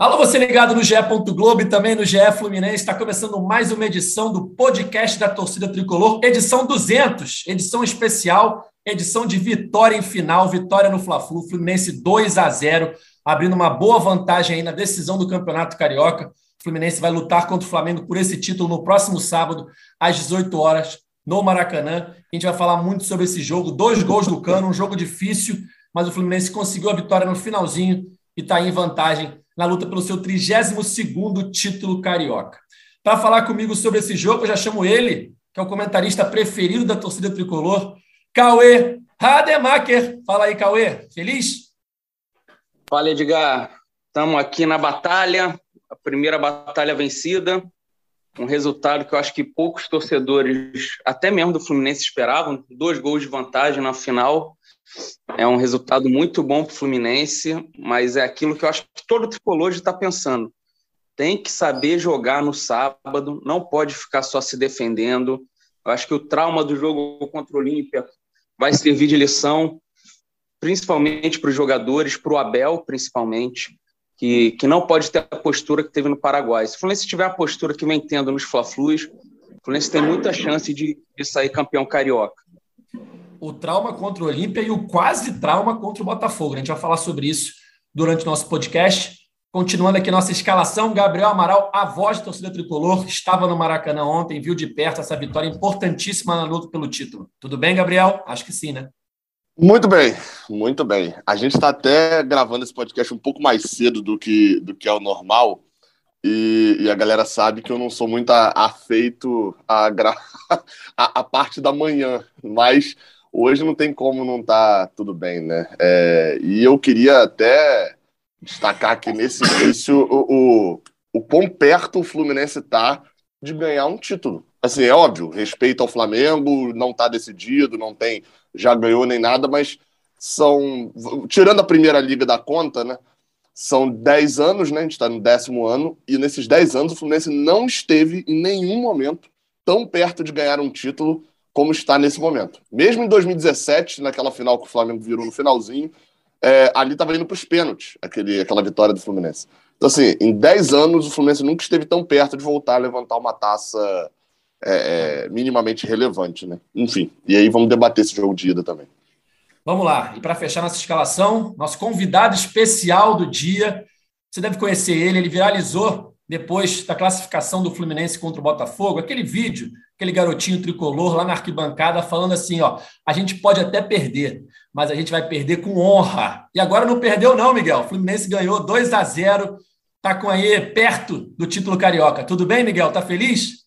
Alô, você ligado no GE. Globo e também no GE Fluminense, está começando mais uma edição do podcast da Torcida Tricolor, edição 200, edição especial, edição de vitória em final, vitória no Fla-Flu, Fluminense 2-0, abrindo uma boa vantagem aí na decisão do Campeonato Carioca. O Fluminense vai lutar contra o Flamengo por esse título no próximo sábado, às 18 horas, no Maracanã. A gente vai falar muito sobre esse jogo, 2 gols do Cano, um jogo difícil, mas o Fluminense conseguiu a vitória no finalzinho e está em vantagem na luta pelo seu 32º título carioca. Para falar comigo sobre esse jogo, eu já chamo ele, que é o comentarista preferido da torcida tricolor, Cauê Rademacher. Fala aí, Cauê. Feliz? Fala, Edgar. Estamos aqui na batalha, a primeira batalha vencida, um resultado que eu acho que poucos torcedores, até mesmo do Fluminense, esperavam, 2 gols de vantagem na final. É um resultado muito bom para o Fluminense, mas é aquilo que eu acho que todo tricolor já está pensando. Tem que saber jogar no sábado, não pode ficar só se defendendo. Eu acho que o trauma do jogo contra o Olímpia vai servir de lição, principalmente para os jogadores, para o Abel, principalmente, que não pode ter a postura que teve no Paraguai. Se o Fluminense tiver a postura que vem tendo nos Fla-Flus, o Fluminense tem muita chance de sair campeão carioca. O trauma contra o Olímpia e o quase trauma contra o Botafogo. A gente vai falar sobre isso durante o nosso podcast. Continuando aqui nossa escalação, Gabriel Amaral, a voz da torcida tricolor, estava no Maracanã ontem, viu de perto essa vitória importantíssima na luta pelo título. Tudo bem, Gabriel? Acho que sim, né? Muito bem, muito bem. A gente está até gravando esse podcast um pouco mais cedo do que é o normal, e a galera sabe que eu não sou muito afeito à parte da manhã, mas hoje não tem como não estar tudo bem, né? E eu queria até destacar aqui nesse início o quão perto o Fluminense está de ganhar um título. Assim, é óbvio, respeito ao Flamengo, não está decidido, não tem, já ganhou nem nada, mas são, tirando a primeira liga da conta, né? São 10 anos, né? A gente está no 10º ano, e nesses 10 anos o Fluminense não esteve em nenhum momento tão perto de ganhar um título como está nesse momento. Mesmo em 2017, naquela final que o Flamengo virou no finalzinho, ali estava indo para os pênaltis, aquela vitória do Fluminense. Então, assim, em 10 anos o Fluminense nunca esteve tão perto de voltar a levantar uma taça minimamente relevante, né? Enfim, e aí vamos debater esse jogo de ida também. Vamos lá, e para fechar nossa escalação, nosso convidado especial do dia, você deve conhecer ele viralizou depois da classificação do Fluminense contra o Botafogo, aquele vídeo, aquele garotinho tricolor lá na arquibancada falando assim, ó, a gente pode até perder, mas a gente vai perder com honra. E agora não perdeu não, Miguel, o Fluminense ganhou 2-0, tá com aí perto do título carioca. Tudo bem, Miguel? Tá feliz?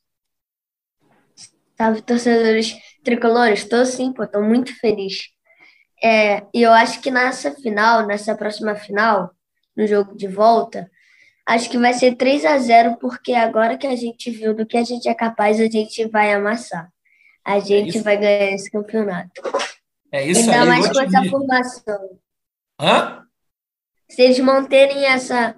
Salve, torcedores tricolores, tô sim, pô, tô muito feliz. E eu acho que nessa próxima final, no jogo de volta, acho que vai ser 3-0, porque agora que a gente viu do que a gente é capaz, a gente vai amassar. A gente vai ganhar esse campeonato. É isso aí. Ainda mais com essa formação. Hã? Se eles manterem essa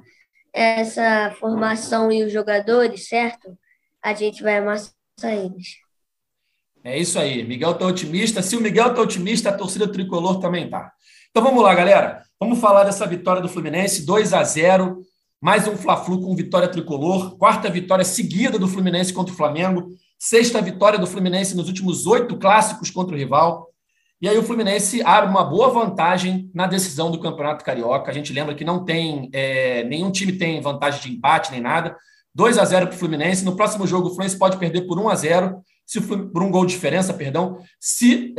formação e os jogadores, certo? A gente vai amassar eles. É isso aí, Miguel tá otimista. Se o Miguel tá otimista, a torcida tricolor também tá. Então vamos lá, galera. Vamos falar dessa vitória do Fluminense, 2-0, mais um Fla-Flu com vitória tricolor, 4ª vitória seguida do Fluminense contra o Flamengo, 6ª vitória do Fluminense nos últimos 8 clássicos contra o rival. E aí o Fluminense abre uma boa vantagem na decisão do Campeonato Carioca. A gente lembra que não tem nenhum time tem vantagem de empate nem nada. 2-0 para o Fluminense. No próximo jogo, o Fluminense pode perder por 1-0. Por 1 gol de diferença, perdão. Se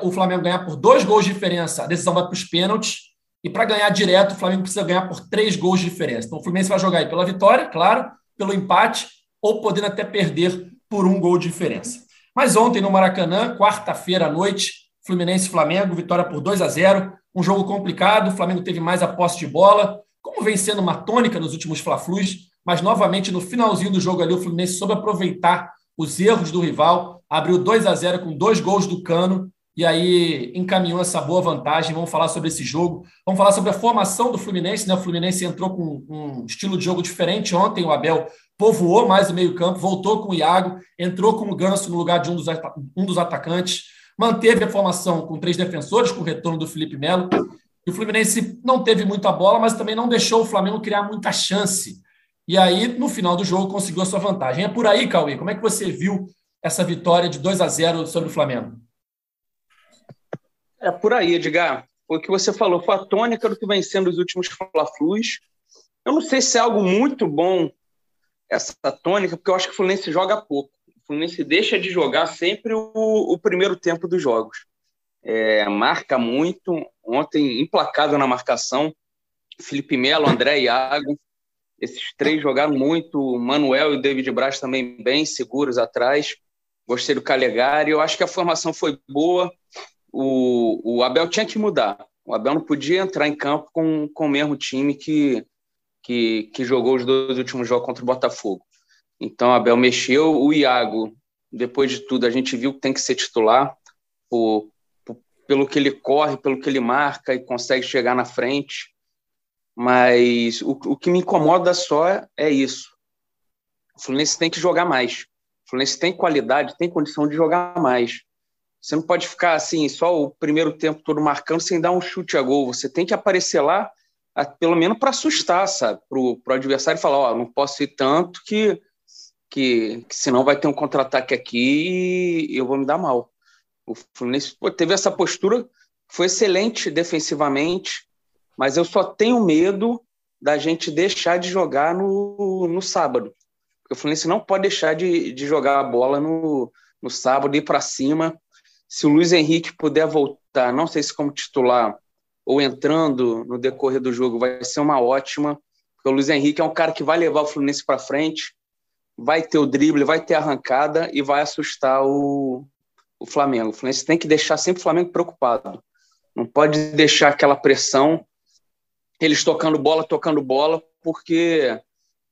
o Flamengo ganhar por 2 gols de diferença, a decisão vai para os pênaltis. E para ganhar direto, o Flamengo precisa ganhar por 3 gols de diferença. Então o Fluminense vai jogar aí pela vitória, claro, pelo empate, ou podendo até perder por 1 gol de diferença. Mas ontem no Maracanã, quarta-feira à noite, Fluminense e Flamengo, vitória por 2-0. Um jogo complicado, o Flamengo teve mais a posse de bola, como vem sendo uma tônica nos últimos Fla-Flus, mas novamente no finalzinho do jogo ali o Fluminense soube aproveitar os erros do rival, abriu 2-0 com 2 gols do Cano, e aí encaminhou essa boa vantagem. Vamos falar sobre esse jogo, vamos falar sobre a formação do Fluminense, né? O Fluminense entrou com um estilo de jogo diferente ontem, o Abel povoou mais o meio-campo, voltou com o Iago, entrou com o Ganso no lugar de um dos atacantes, manteve a formação com 3 defensores, com o retorno do Felipe Melo, E o Fluminense não teve muita bola, mas também não deixou o Flamengo criar muita chance. E aí, no final do jogo, conseguiu a sua vantagem. É por aí, Cauê, como é que você viu essa vitória de 2-0 sobre o Flamengo? É por aí, Edgar. O que você falou foi a tônica do que vem sendo os últimos Fla-Flus. Eu não sei se é algo muito bom essa tônica, porque eu acho que o Fluminense joga pouco. O Fluminense deixa de jogar sempre o primeiro tempo dos jogos. Marca muito. Ontem, implacável na marcação, Felipe Melo, André e Iago. Esses três jogaram muito. O Manuel e o David Braz também bem seguros atrás. Gostei do Calegari. Eu acho que a formação foi boa. O Abel tinha que mudar. O Abel não podia entrar em campo com o mesmo time que jogou os dois últimos jogos contra o Botafogo. Então, o Abel mexeu. O Iago, depois de tudo, a gente viu que tem que ser titular pelo que ele corre, pelo que ele marca e consegue chegar na frente. Mas o que me incomoda só é isso. O Fluminense tem que jogar mais. O Fluminense tem qualidade, tem condição de jogar mais. Você não pode ficar assim, só o primeiro tempo todo marcando sem dar um chute a gol. Você tem que aparecer lá, pelo menos para assustar, sabe? Pro adversário falar, não posso ir tanto que senão vai ter um contra-ataque aqui e eu vou me dar mal. O Fluminense teve essa postura, foi excelente defensivamente, mas eu só tenho medo da gente deixar de jogar no sábado. Porque o Fluminense não pode deixar de jogar a bola no sábado, ir para cima. Se o Luiz Henrique puder voltar, não sei se como titular ou entrando no decorrer do jogo, vai ser uma ótima. Porque o Luiz Henrique é um cara que vai levar o Fluminense para frente, vai ter o drible, vai ter a arrancada e vai assustar o Flamengo. O Fluminense tem que deixar sempre o Flamengo preocupado. Não pode deixar aquela pressão, eles tocando bola, porque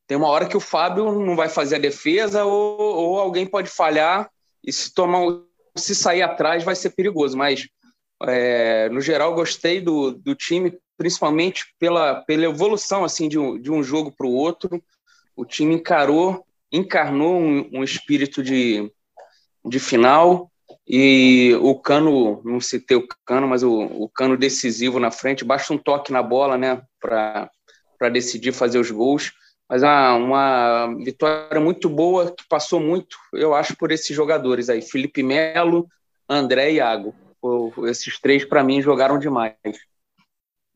tem uma hora que o Fábio não vai fazer a defesa ou alguém pode falhar e se sair atrás vai ser perigoso. Mas, no geral, gostei do time, principalmente pela evolução assim, de um jogo para o outro. O time encarnou um espírito de final. E o Cano, não citei o Cano, mas o Cano decisivo na frente, basta um toque na bola, né, para decidir fazer os gols, mas uma vitória muito boa, que passou muito, eu acho, por esses jogadores aí, Felipe Melo, André e Iago, esses três para mim jogaram demais.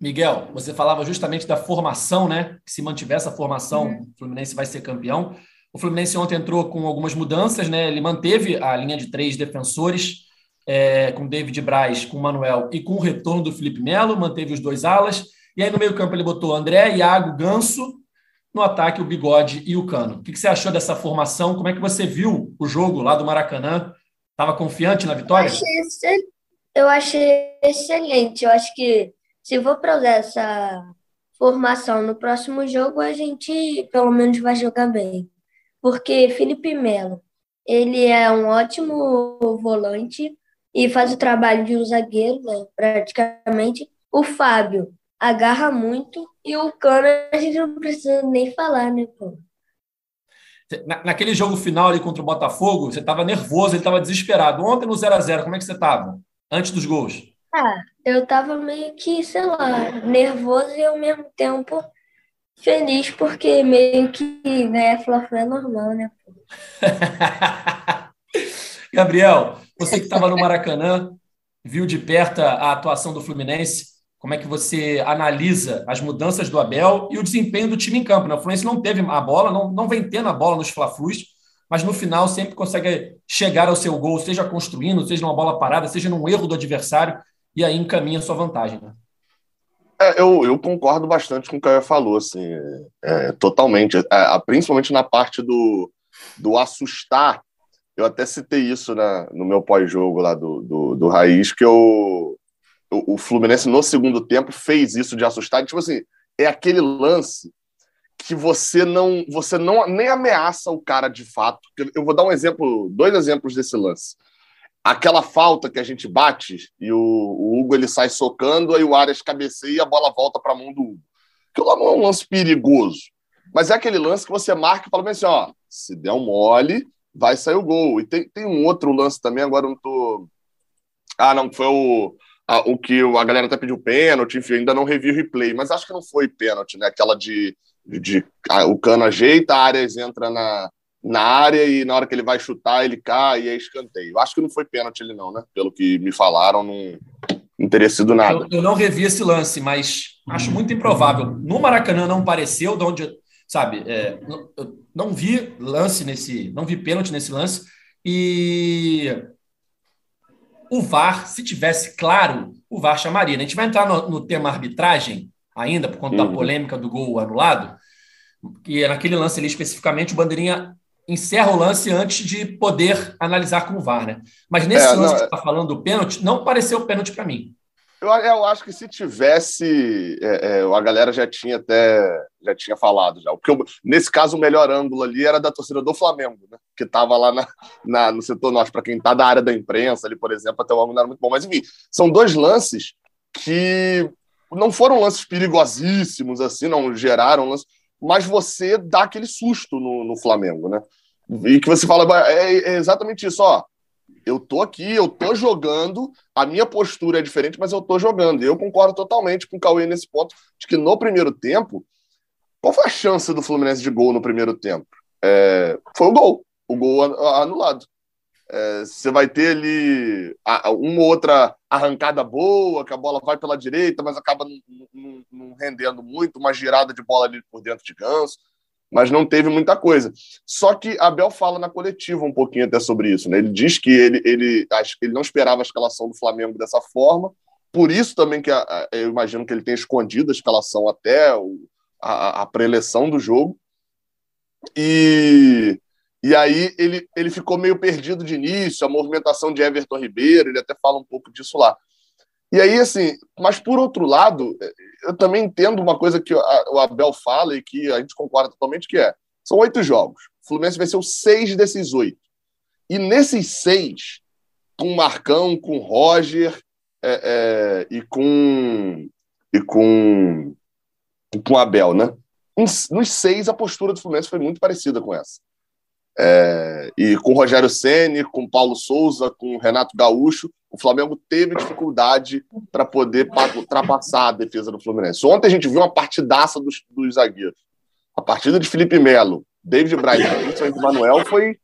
Miguel, você falava justamente da formação, né, que se mantiver essa formação, o Fluminense vai ser campeão. O Fluminense ontem entrou com algumas mudanças, né? Ele manteve a linha de três defensores, com David Braz, com Manuel e com o retorno do Felipe Melo, manteve os dois alas. E aí no meio campo ele botou André, Iago, Ganso, no ataque o Bigode e o Cano. O que você achou dessa formação? Como é que você viu o jogo lá do Maracanã? Estava confiante na vitória? Eu achei excelente. Eu acho que se for para usar essa formação no próximo jogo, a gente pelo menos vai jogar bem. Porque Felipe Melo, ele é um ótimo volante e faz o trabalho de um zagueiro, né, praticamente. O Fábio agarra muito e o Cano a gente não precisa nem falar, né, pô? Naquele jogo final ali contra o Botafogo, você estava nervoso, ele estava desesperado. Ontem no 0-0, como é que você estava antes dos gols? Eu estava meio que, sei lá, nervoso e ao mesmo tempo feliz, porque meio que ganhar Fla-Flu é normal, né? Gabriel, você que estava no Maracanã, viu de perto a atuação do Fluminense, como é que você analisa as mudanças do Abel e o desempenho do time em campo? Né? O Fluminense não teve a bola, não vem tendo a bola nos Fla-Flus, mas no final sempre consegue chegar ao seu gol, seja construindo, seja numa bola parada, seja num erro do adversário, e aí encaminha a sua vantagem, né? Eu concordo bastante com o que eu falou, assim, totalmente, principalmente na parte do assustar. Eu até citei isso no meu pós-jogo lá do Raiz, que o Fluminense no segundo tempo fez isso de assustar, tipo assim, é aquele lance que você não nem ameaça o cara de fato. Eu vou dar um exemplo, dois exemplos desse lance. Aquela falta que a gente bate e o Hugo ele sai socando, aí o Arias cabeceia e a bola volta para a mão do Hugo. Aquilo lá não é um lance perigoso, mas é aquele lance que você marca e fala assim, se der um mole, vai sair o gol. E tem um outro lance também, agora eu não tô... foi o o que a galera até pediu pênalti, enfim, ainda não revi o replay, mas acho que não foi pênalti, né? Aquela o Cano ajeita, a Arias entra na área e na hora que ele vai chutar, ele cai e é escanteio. Acho que não foi pênalti ele não, né? Pelo que me falaram, não teria sido nada. Eu não revi esse lance, mas acho muito improvável. No Maracanã não pareceu, de onde, sabe, eu não vi lance nesse, não vi pênalti nesse lance, e o VAR, se tivesse claro, o VAR chamaria. A gente vai entrar no tema arbitragem ainda, por conta da polêmica do gol anulado, que naquele lance ali especificamente o Bandeirinha encerra o lance antes de poder analisar com o VAR, né? Mas nesse lance que você está falando do pênalti, não pareceu pênalti para mim. Eu acho que se tivesse, a galera já tinha falado já. Porque nesse caso, o melhor ângulo ali era da torcida do Flamengo, né? Que estava lá no setor norte. Para quem está da área da imprensa, ali, por exemplo, até o ângulo não era muito bom. Mas enfim, são dois lances que não foram lances perigosíssimos, assim, não geraram lance, mas você dá aquele susto no Flamengo, né? E que você fala, é exatamente isso, ó. Eu tô aqui, eu tô jogando, a minha postura é diferente, mas eu tô jogando. E eu concordo totalmente com o Cauê nesse ponto, de que no primeiro tempo, qual foi a chance do Fluminense de gol no primeiro tempo? Foi o gol anulado. Você vai ter ali uma ou outra arrancada boa, que a bola vai pela direita, mas acaba não rendendo muito, uma girada de bola ali por dentro de Ganso, mas não teve muita coisa. Só que Abel fala na coletiva um pouquinho até sobre isso, né? Ele diz que ele não esperava a escalação do Flamengo dessa forma, por isso também que eu imagino que ele tenha escondido a escalação até a preleção do jogo. E aí ele ficou meio perdido de início, a movimentação de Everton Ribeiro, ele até fala um pouco disso lá. E aí, assim, mas por outro lado, eu também entendo uma coisa que o Abel fala e que a gente concorda totalmente, que são 8 jogos. O Fluminense venceu 6 desses 8. E nesses 6, com o Marcão, com o Roger e com o Abel, né? Nos 6, a postura do Fluminense foi muito parecida com essa. E com o Rogério Ceni, com o Paulo Souza, com o Renato Gaúcho, o Flamengo teve dificuldade para poder ultrapassar a defesa do Fluminense. Ontem a gente viu uma partidaça dos zagueiros. A partida de Felipe Melo, David Braz e Manuel foi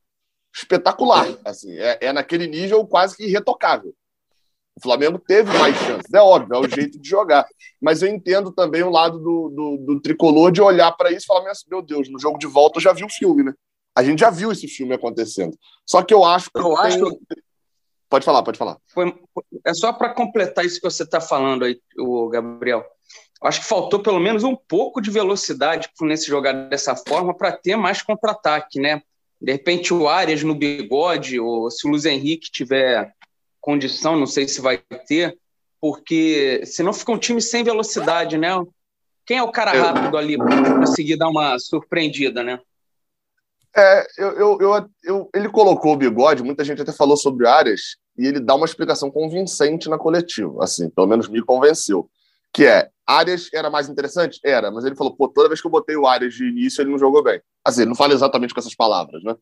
espetacular. Assim, naquele nível quase que irretocável. O Flamengo teve mais chances, é óbvio, é o jeito de jogar. Mas eu entendo também o lado do tricolor de olhar para isso e falar, meu Deus, no jogo de volta eu já vi o filme, né? A gente já viu esse filme acontecendo. Só que eu acho que... Pode falar, pode falar. É só para completar isso que você está falando aí, Gabriel. Eu acho que faltou pelo menos um pouco de velocidade nesse jogar dessa forma para ter mais contra-ataque, né? De repente o Arias no bigode, ou se o Luiz Henrique tiver condição, não sei se vai ter, porque senão fica um time sem velocidade, né? Quem é o cara rápido ali para conseguir dar uma surpreendida, né? Ele colocou o bigode, muita gente até falou sobre Arias, e ele dá uma explicação convincente na coletiva, assim, pelo menos me convenceu, que Arias era mais interessante? Era, mas ele falou, pô, toda vez que eu botei o Arias de início, ele não jogou bem. Assim, ele não fala exatamente com essas palavras, né?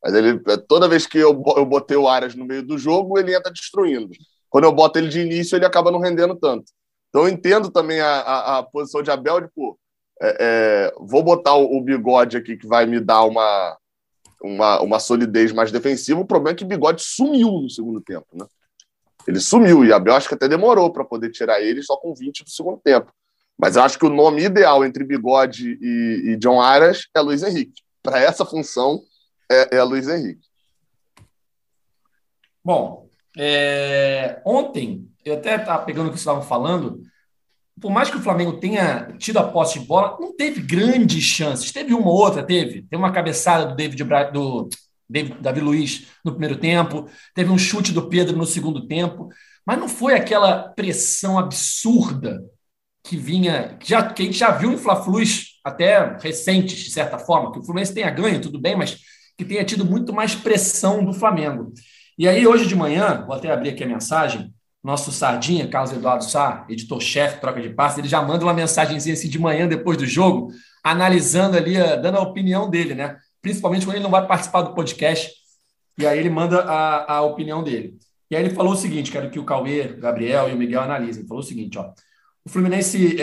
Mas ele, toda vez que eu botei o Arias no meio do jogo, ele entra destruindo. Quando eu boto ele de início, ele acaba não rendendo tanto. Então eu entendo também a posição de Abel de, pô, vou botar o bigode aqui que vai me dar uma solidez mais defensiva. O problema é que o bigode sumiu no segundo tempo, né? Ele sumiu e a Abel acho que até demorou para poder tirar ele só com 20 do segundo tempo. Mas eu acho que o nome ideal entre bigode e John Arias é Luiz Henrique. Para essa função é Luiz Henrique. Bom, ontem eu até estava pegando o que vocês estavam falando. Por mais que o Flamengo tenha tido a posse de bola, não teve grandes chances. Teve uma ou outra, teve. Teve uma cabeçada do David Luiz no primeiro tempo, teve um chute do Pedro no segundo tempo, mas não foi aquela pressão absurda que a gente já viu em Fla-Flus até recentes, de certa forma, que o Fluminense tenha ganho, tudo bem, mas que tenha tido muito mais pressão do Flamengo. E aí, hoje de manhã, vou até abrir aqui a mensagem, nosso Sardinha, Carlos Eduardo Sá, editor-chefe, troca de passe, ele já manda uma mensagenzinha assim de manhã, depois do jogo, analisando ali, dando a opinião dele, né? Principalmente quando ele não vai participar do podcast, e aí ele manda a opinião dele. E aí ele falou o seguinte, quero que o Cauê, o Gabriel e o Miguel analisem. Ele falou o seguinte, ó, o Fluminense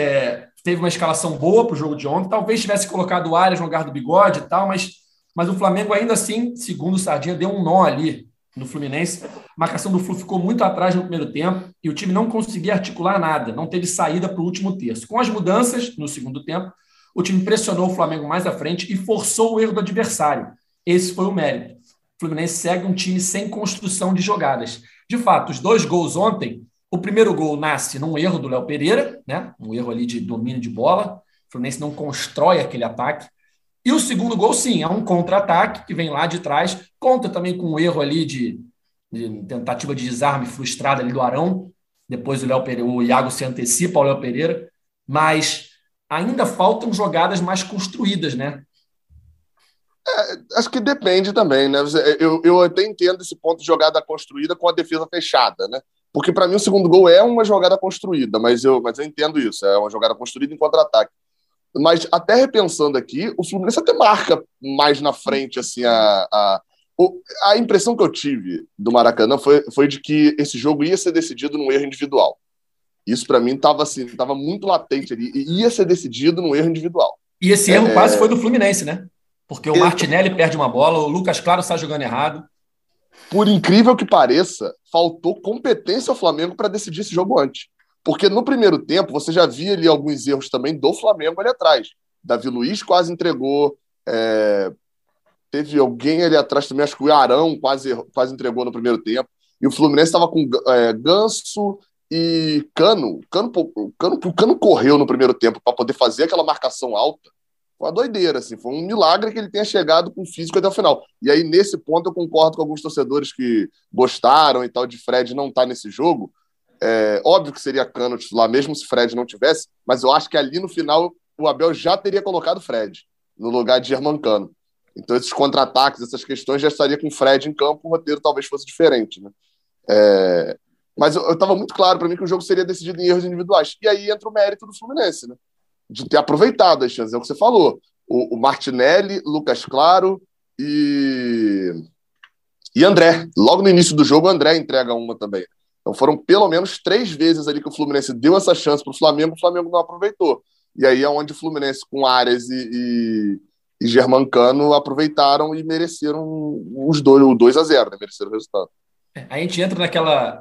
teve uma escalação boa para o jogo de ontem, talvez tivesse colocado o Arias no lugar do Bigode e tal, mas o Flamengo ainda assim, segundo o Sardinha, deu um nó ali no Fluminense. A marcação do Flu ficou muito atrás no primeiro tempo e o time não conseguia articular nada, não teve saída para o último terço. Com as mudanças no segundo tempo, o time pressionou o Flamengo mais à frente e forçou o erro do adversário. Esse foi o mérito. O Fluminense segue um time sem construção de jogadas. De fato, os dois gols ontem, o primeiro gol nasce num erro do Léo Pereira, né? Um erro ali de domínio de bola. O Fluminense não constrói aquele ataque. E o segundo gol, sim, é um contra-ataque que vem lá de trás. Conta também com um erro ali de tentativa de desarme frustrada ali do Arão. Depois o Iago se antecipa ao Léo Pereira. Mas ainda faltam jogadas mais construídas, né? Acho que depende também, né? Eu até entendo esse ponto de jogada construída com a defesa fechada, né? Porque para mim o segundo gol é uma jogada construída, mas eu entendo isso, é uma jogada construída em contra-ataque. Mas até repensando aqui, o Fluminense até marca mais na frente, assim, a impressão que eu tive do Maracanã foi de que esse jogo ia ser decidido num erro individual. Isso para mim estava assim, tava muito latente ali, e ia ser decidido num erro individual. E esse erro quase foi do Fluminense, né? Porque o Martinelli perde uma bola, o Lucas Claro está jogando errado. Por incrível que pareça, faltou competência ao Flamengo para decidir esse jogo antes. Porque no primeiro tempo, você já via ali alguns erros também do Flamengo ali atrás. David Luiz quase entregou. Teve alguém ali atrás também, acho que o Arão quase entregou no primeiro tempo. E o Fluminense estava com Ganso e Cano. O Cano correu no primeiro tempo para poder fazer aquela marcação alta. Foi uma doideira, assim, foi um milagre que ele tenha chegado com o físico até o final. E aí, nesse ponto, eu concordo com alguns torcedores que gostaram e tal de Fred não estar nesse jogo. Óbvio que seria Cano titular, mesmo se Fred não tivesse, mas eu acho que ali no final o Abel já teria colocado Fred no lugar de Germán Cano. Então esses contra-ataques, essas questões, já estaria com Fred em campo, o roteiro talvez fosse diferente, né? Mas eu estava muito claro para mim que o jogo seria decidido em erros individuais. E aí entra o mérito do Fluminense, né? De ter aproveitado as chances, é o que você falou. O Martinelli, Lucas Claro e André. Logo no início do jogo, o André entrega uma também. Então foram pelo menos 3 vezes ali que o Fluminense deu essa chance para o Flamengo não aproveitou. E aí é onde o Fluminense com Arias e Germán Cano aproveitaram e mereceram os dois, o 2-0, né? Mereceram o resultado. Aí a gente entra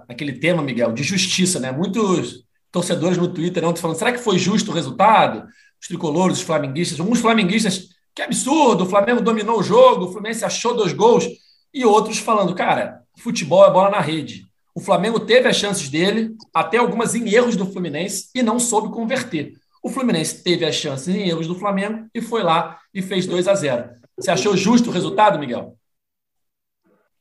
naquele tema, Miguel, de justiça, né? Muitos torcedores no Twitter ontem falando, será que foi justo o resultado? Os tricolores, os flamenguistas, alguns flamenguistas, que absurdo, o Flamengo dominou o jogo, o Fluminense achou 2 gols, e outros falando, cara, futebol é bola na rede. O Flamengo teve as chances dele, até algumas em erros do Fluminense, e não soube converter. O Fluminense teve as chances em erros do Flamengo, e foi lá e fez 2-0. Você achou justo o resultado, Miguel?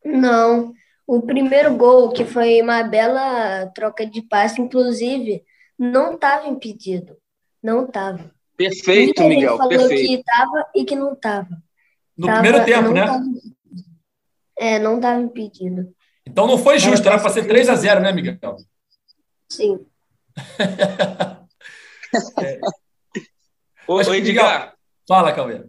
Não. O primeiro gol, que foi uma bela troca de passe, inclusive, não estava impedido. Não estava. Perfeito, Miguel. Falou perfeito. Que estava e que não estava. No primeiro tempo, né? Tava, não estava impedido. Então não foi justo, era para ser 3-0, né, Miguel? Sim. Oi, Edgar. Fala, Cauê.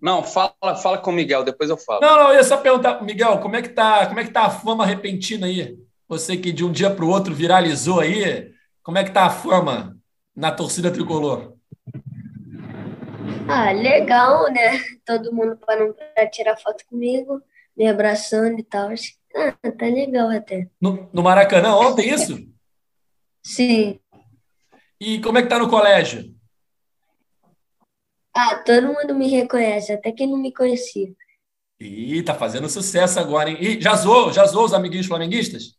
Não, fala com o Miguel, depois eu falo. Não, eu ia só perguntar pro Miguel, como é que tá a fama repentina aí? Você que de um dia para o outro viralizou aí, como é que tá a fama na torcida tricolor? Ah, legal, né? Todo mundo parando para tirar foto comigo, me abraçando e tal. Ah, tá legal até. No Maracanã ontem, isso? Sim. E como é que tá no colégio? Ah, todo mundo me reconhece, até quem não me conhecia. Ih, tá fazendo sucesso agora, hein? Ih, já zoou os amiguinhos flamenguistas?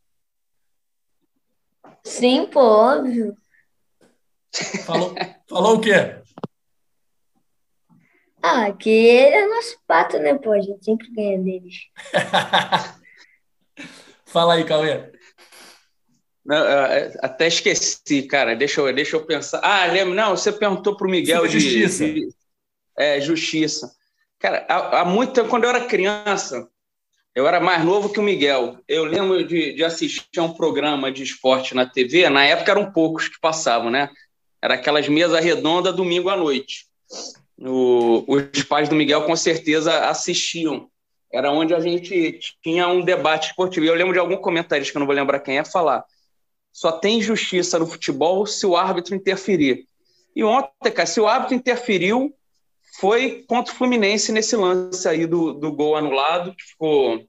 Sim, pô, óbvio. Falou o quê? Ah, que ele é nosso pato, né, pô? A gente sempre ganha deles. Fala aí, Cauê. Não, até esqueci, cara. Deixa eu pensar. Ah, lembro. Não, você perguntou pro Miguel de justiça. Justiça. Cara, há muito tempo, quando eu era criança, eu era mais novo que o Miguel. Eu lembro de assistir a um programa de esporte na TV. Na época eram poucos que passavam, né? Era aquelas mesas redondas domingo à noite. Os pais do Miguel com certeza assistiam era onde a gente tinha um debate esportivo. E eu lembro de algum comentarista, que eu não vou lembrar quem é, falar: só tem justiça no futebol se o árbitro interferir. E ontem, cara, se o árbitro interferiu, foi contra o Fluminense nesse lance aí do gol anulado, que ficou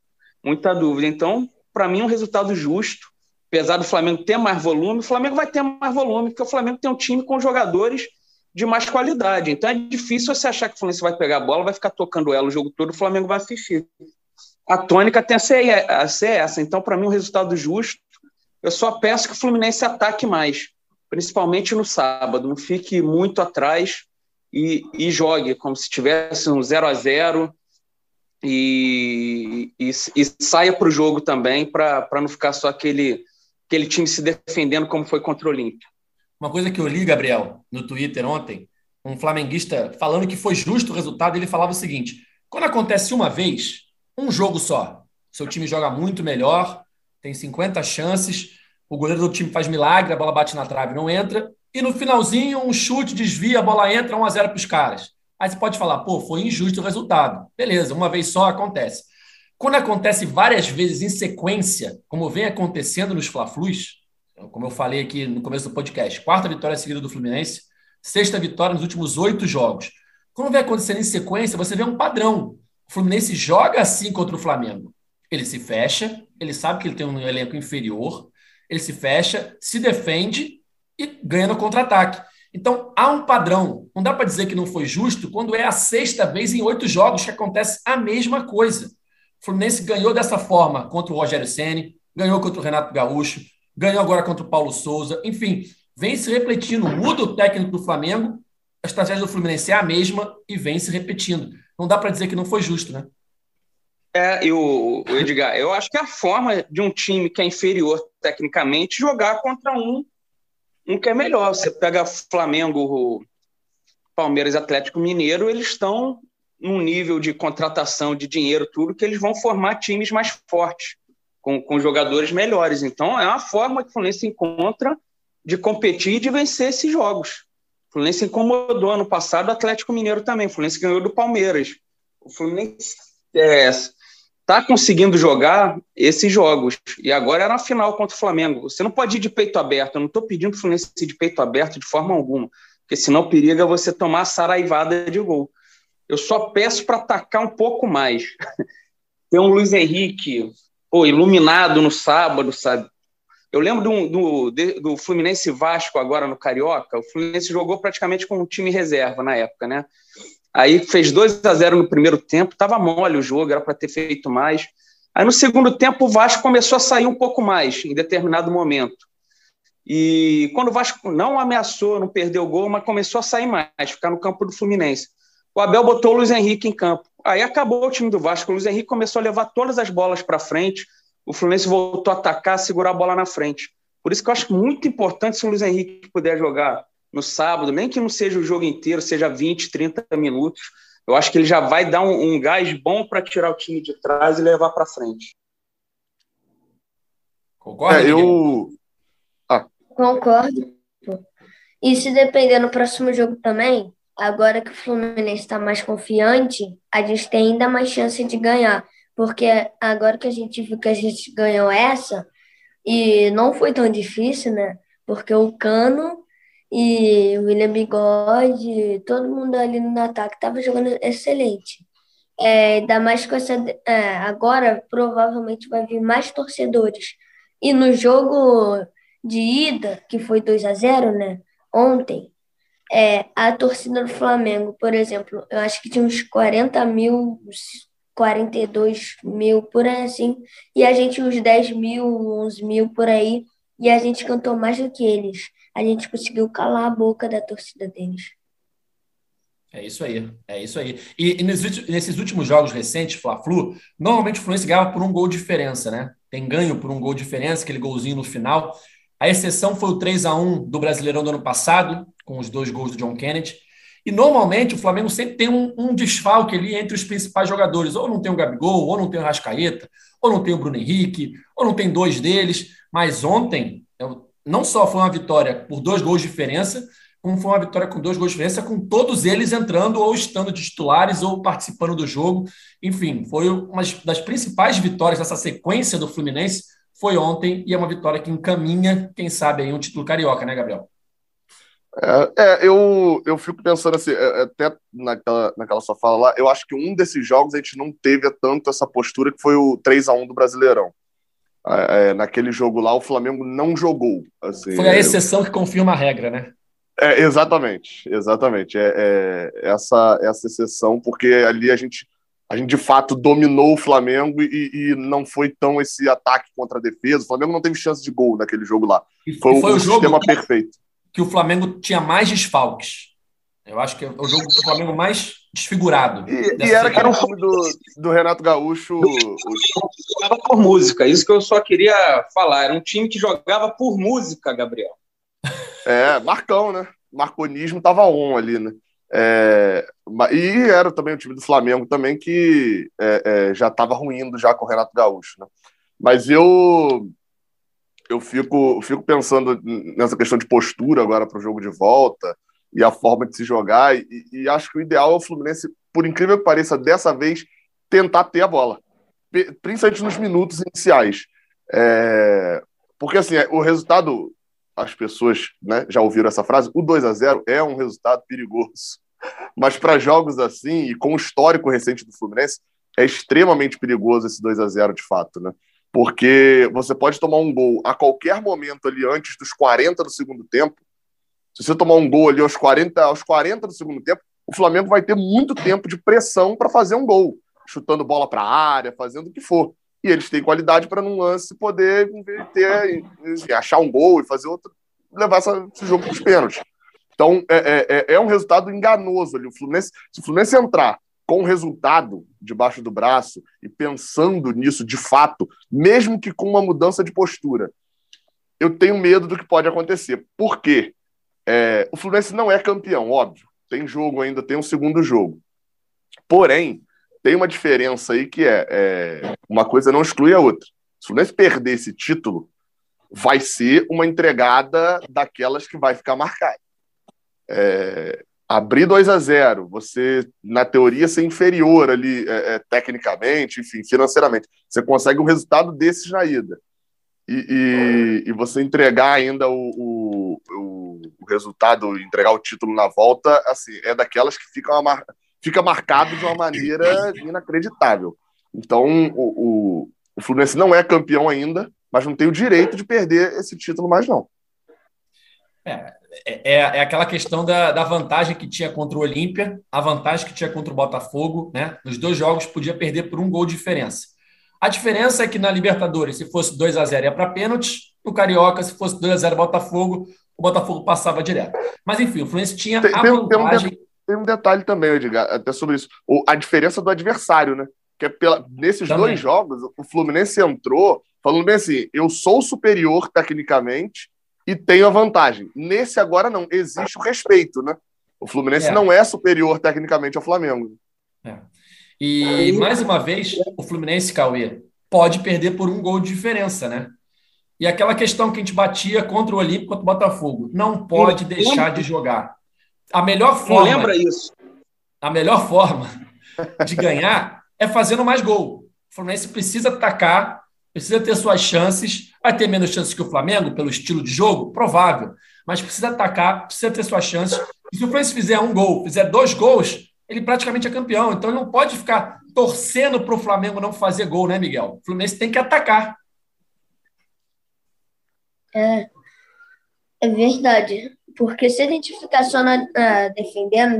muita dúvida. Então, para mim, um resultado justo, apesar do Flamengo ter mais volume. O Flamengo vai ter mais volume, porque o Flamengo tem um time com jogadores de mais qualidade. Então é difícil você achar que o Fluminense vai pegar a bola, vai ficar tocando ela o jogo todo, o Flamengo vai assistir. A tônica tem a ser essa. Então, para mim, um resultado justo. Eu só peço que o Fluminense ataque mais, principalmente no sábado. Não fique muito atrás e jogue como se tivesse um 0-0 e saia para o jogo também, para não ficar só aquele time se defendendo como foi contra o Olímpia. Uma coisa que eu li, Gabriel, no Twitter ontem, um flamenguista falando que foi justo o resultado, ele falava o seguinte: quando acontece uma vez, um jogo só, seu time joga muito melhor, tem 50 chances, o goleiro do time faz milagre, a bola bate na trave, não entra, e no finalzinho um chute, desvia, a bola entra, 1-0 para os caras. Aí você pode falar: pô, foi injusto o resultado. Beleza, uma vez só acontece. Quando acontece várias vezes em sequência, como vem acontecendo nos Fla-Flus, como eu falei aqui no começo do podcast, 4ª vitória seguida do Fluminense, 6ª vitória nos últimos 8 jogos. Quando vem acontecendo em sequência, você vê um padrão. O Fluminense joga assim contra o Flamengo. Ele se fecha, ele sabe que ele tem um elenco inferior, ele se fecha, se defende e ganha no contra-ataque. Então, há um padrão. Não dá para dizer que não foi justo quando é a 6ª vez em 8 jogos que acontece a mesma coisa. O Fluminense ganhou dessa forma contra o Rogério Ceni, ganhou contra o Renato Gaúcho, ganhou agora contra o Paulo Souza. Enfim, vem se repetindo. Muda o técnico do Flamengo, a estratégia do Fluminense é a mesma e vem se repetindo. Não dá para dizer que não foi justo, né? Edgar, eu acho que a forma de um time que é inferior tecnicamente jogar contra um que é melhor. Você pega Flamengo, Palmeiras, Atlético Mineiro, eles estão num nível de contratação, de dinheiro, tudo, que eles vão formar times mais fortes, com jogadores melhores. Então, é uma forma que o Fluminense encontra de competir e de vencer esses jogos. O Fluminense incomodou ano passado o Atlético Mineiro também. O Fluminense ganhou do Palmeiras. O Fluminense está conseguindo jogar esses jogos. E agora era a final contra o Flamengo. Você não pode ir de peito aberto. Eu não estou pedindo para o Fluminense ir de peito aberto de forma alguma, porque senão periga você tomar a saraivada de gol. Eu só peço para atacar um pouco mais. Tem um Luiz Henrique iluminado no sábado, sabe? Eu lembro do Fluminense Vasco agora no Carioca. O Fluminense jogou praticamente com um time reserva na época, né? Aí fez 2-0 no primeiro tempo, estava mole o jogo, era para ter feito mais. Aí no segundo tempo o Vasco começou a sair um pouco mais em determinado momento. E quando o Vasco não ameaçou, não perdeu o gol, mas começou a sair mais, ficar no campo do Fluminense. O Abel botou o Luiz Henrique em campo. Aí acabou o time do Vasco. O Luiz Henrique começou a levar todas as bolas para frente. O Fluminense voltou a atacar, a segurar a bola na frente. Por isso que eu acho muito importante, se o Luiz Henrique puder jogar no sábado, nem que não seja o jogo inteiro, seja 20, 30 minutos, eu acho que ele já vai dar um gás bom para tirar o time de trás e levar para frente. Concorda? Concordo. E se depender no próximo jogo também... Agora que o Fluminense está mais confiante, a gente tem ainda mais chance de ganhar. Porque agora que a gente viu que a gente ganhou essa, e não foi tão difícil, né? Porque o Cano e o William Bigode, todo mundo ali no ataque estava jogando excelente. Ainda mais com essa... agora provavelmente vai vir mais torcedores. E no jogo de ida, que foi 2-0, né? Ontem, a torcida do Flamengo, por exemplo, eu acho que tinha uns 40 mil, 42 mil, por aí assim, e a gente uns 10 mil, 11 mil, por aí, e a gente cantou mais do que eles. A gente conseguiu calar a boca da torcida deles. É isso aí. E nesses últimos jogos recentes, Fla-Flu, normalmente o Fluminense ganhava por um gol de diferença, né? Tem ganho por um gol de diferença, aquele golzinho no final. A exceção foi o 3-1 do Brasileirão do ano passado, com os 2 gols do John Kennedy. E, normalmente, o Flamengo sempre tem um desfalque ali entre os principais jogadores. Ou não tem o Gabigol, ou não tem o Arrascaeta, ou não tem o Bruno Henrique, ou não tem 2 deles. Mas ontem, não só foi uma vitória por 2 gols de diferença, como foi uma vitória com 2 gols de diferença, com todos eles entrando ou estando de titulares ou participando do jogo. Enfim, foi uma das principais vitórias dessa sequência do Fluminense, foi ontem, e é uma vitória que encaminha, quem sabe, aí um título carioca, né, Gabriel? Eu fico pensando assim, até naquela sua fala lá, eu acho que um desses jogos a gente não teve tanto essa postura, que foi o 3-1 do Brasileirão. Naquele jogo lá, o Flamengo não jogou. Assim, foi a exceção que confirma a regra, né? Exatamente. Essa exceção, porque ali a gente de fato dominou o Flamengo e não foi tão esse ataque contra a defesa. O Flamengo não teve chance de gol naquele jogo lá. Foi o sistema jogo perfeito. Que o Flamengo tinha mais desfalques. Eu acho que é o jogo do Flamengo mais desfigurado. Era um filme do Renato Gaúcho. Jogava por música, isso que eu só queria falar. Era um time que jogava por música, Gabriel. Marcão, né? Marconismo tava on ali, né? E era também o time do Flamengo também que já tava ruindo já com o Renato Gaúcho, né? Mas eu fico pensando nessa questão de postura agora para o jogo de volta e a forma de se jogar, e acho que o ideal é o Fluminense, por incrível que pareça, dessa vez tentar ter a bola, principalmente nos minutos iniciais, porque assim, o resultado, as pessoas, né, já ouviram essa frase, o 2-0 é um resultado perigoso, mas para jogos assim, e com o histórico recente do Fluminense, é extremamente perigoso esse 2-0 de fato, né? Porque você pode tomar um gol a qualquer momento ali antes dos 40 do segundo tempo. Se você tomar um gol ali aos 40 do segundo tempo, o Flamengo vai ter muito tempo de pressão para fazer um gol, chutando bola para a área, fazendo o que for. E eles têm qualidade para, num lance, poder inverter, achar um gol e fazer outro, levar esse jogo para os pênaltis. Então, é um resultado enganoso ali. Se o Fluminense entrar com o resultado debaixo do braço e pensando nisso de fato, mesmo que com uma mudança de postura, eu tenho medo do que pode acontecer. Por quê? O Fluminense não é campeão, óbvio. Tem jogo ainda, tem um segundo jogo. Porém, tem uma diferença aí que uma coisa não exclui a outra. Se o Fluminense perder esse título, vai ser uma entregada daquelas que vai ficar marcada. Abrir 2-0, você, na teoria, ser inferior ali, tecnicamente, enfim, financeiramente. Você consegue um resultado desses na ida. E você entregar ainda o resultado, entregar o título na volta, assim, é daquelas que fica marcado de uma maneira inacreditável. Então, o Fluminense não é campeão ainda, mas não tem o direito de perder esse título mais, não. Aquela questão da vantagem que tinha contra o Olímpia, a vantagem que tinha contra o Botafogo, né? Nos 2 jogos podia perder por 1 gol de diferença. A diferença é que na Libertadores, se fosse 2-0, ia para pênalti. No Carioca, se fosse 2-0 Botafogo, o Botafogo passava direto. Mas, enfim, o Fluminense tinha a vantagem. Tem um detalhe também, Edgar, até sobre isso. A diferença do adversário, né? Que nesses também. 2 jogos, o Fluminense entrou falando bem assim, eu sou superior tecnicamente e tenho a vantagem. Nesse agora não, existe o respeito, né? O Fluminense não é superior tecnicamente ao Flamengo. E, mais uma vez, o Fluminense, Cauê, pode perder por 1 gol de diferença, né? E aquela questão que a gente batia contra o Olímpico, contra o Botafogo, não pode deixar de jogar. A melhor forma de ganhar é fazendo mais gol. O Fluminense precisa atacar, precisa ter suas chances, vai ter menos chances que o Flamengo, pelo estilo de jogo, provável, mas precisa atacar, precisa ter suas chances. E se o Fluminense fizer 1 gol, fizer 2 gols, ele praticamente é campeão. Então ele não pode ficar torcendo para o Flamengo não fazer gol, né, Miguel? O Fluminense tem que atacar. É verdade. Porque se a gente ficar só defendendo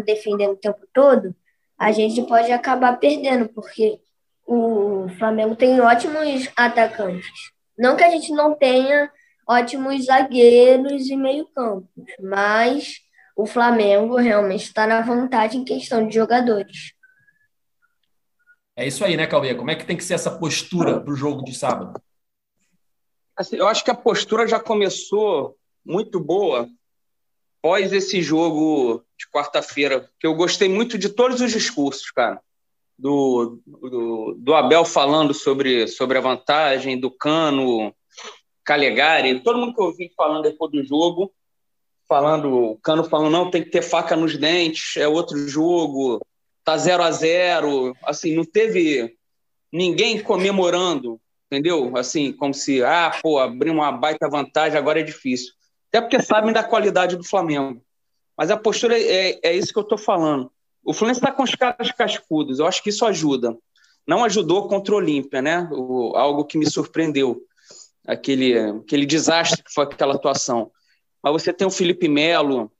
o tempo todo, a gente pode acabar perdendo, porque o Flamengo tem ótimos atacantes. Não que a gente não tenha ótimos zagueiros e meio-campos, mas o Flamengo realmente está na vantagem em questão de jogadores. É isso aí, né, Cauê? Como é que tem que ser essa postura para o jogo de sábado? Assim, eu acho que a postura já começou muito boa após esse jogo de quarta-feira, que eu gostei muito de todos os discursos, cara. Do Abel falando sobre a vantagem, do Cano, Calegari, todo mundo que eu ouvi falando depois do jogo, falando, o Cano falando, não, tem que ter faca nos dentes, é outro jogo, tá 0-0, assim, não teve ninguém comemorando, entendeu? Assim, como se, abrir uma baita vantagem agora é difícil. Até porque sabem da qualidade do Flamengo. Mas a postura é isso que eu tô falando. O Fluminense está com os caras cascudos, eu acho que isso ajuda. Não ajudou contra o Olímpia, né? Algo que me surpreendeu, aquele desastre que foi aquela atuação. Mas você tem o Felipe Melo,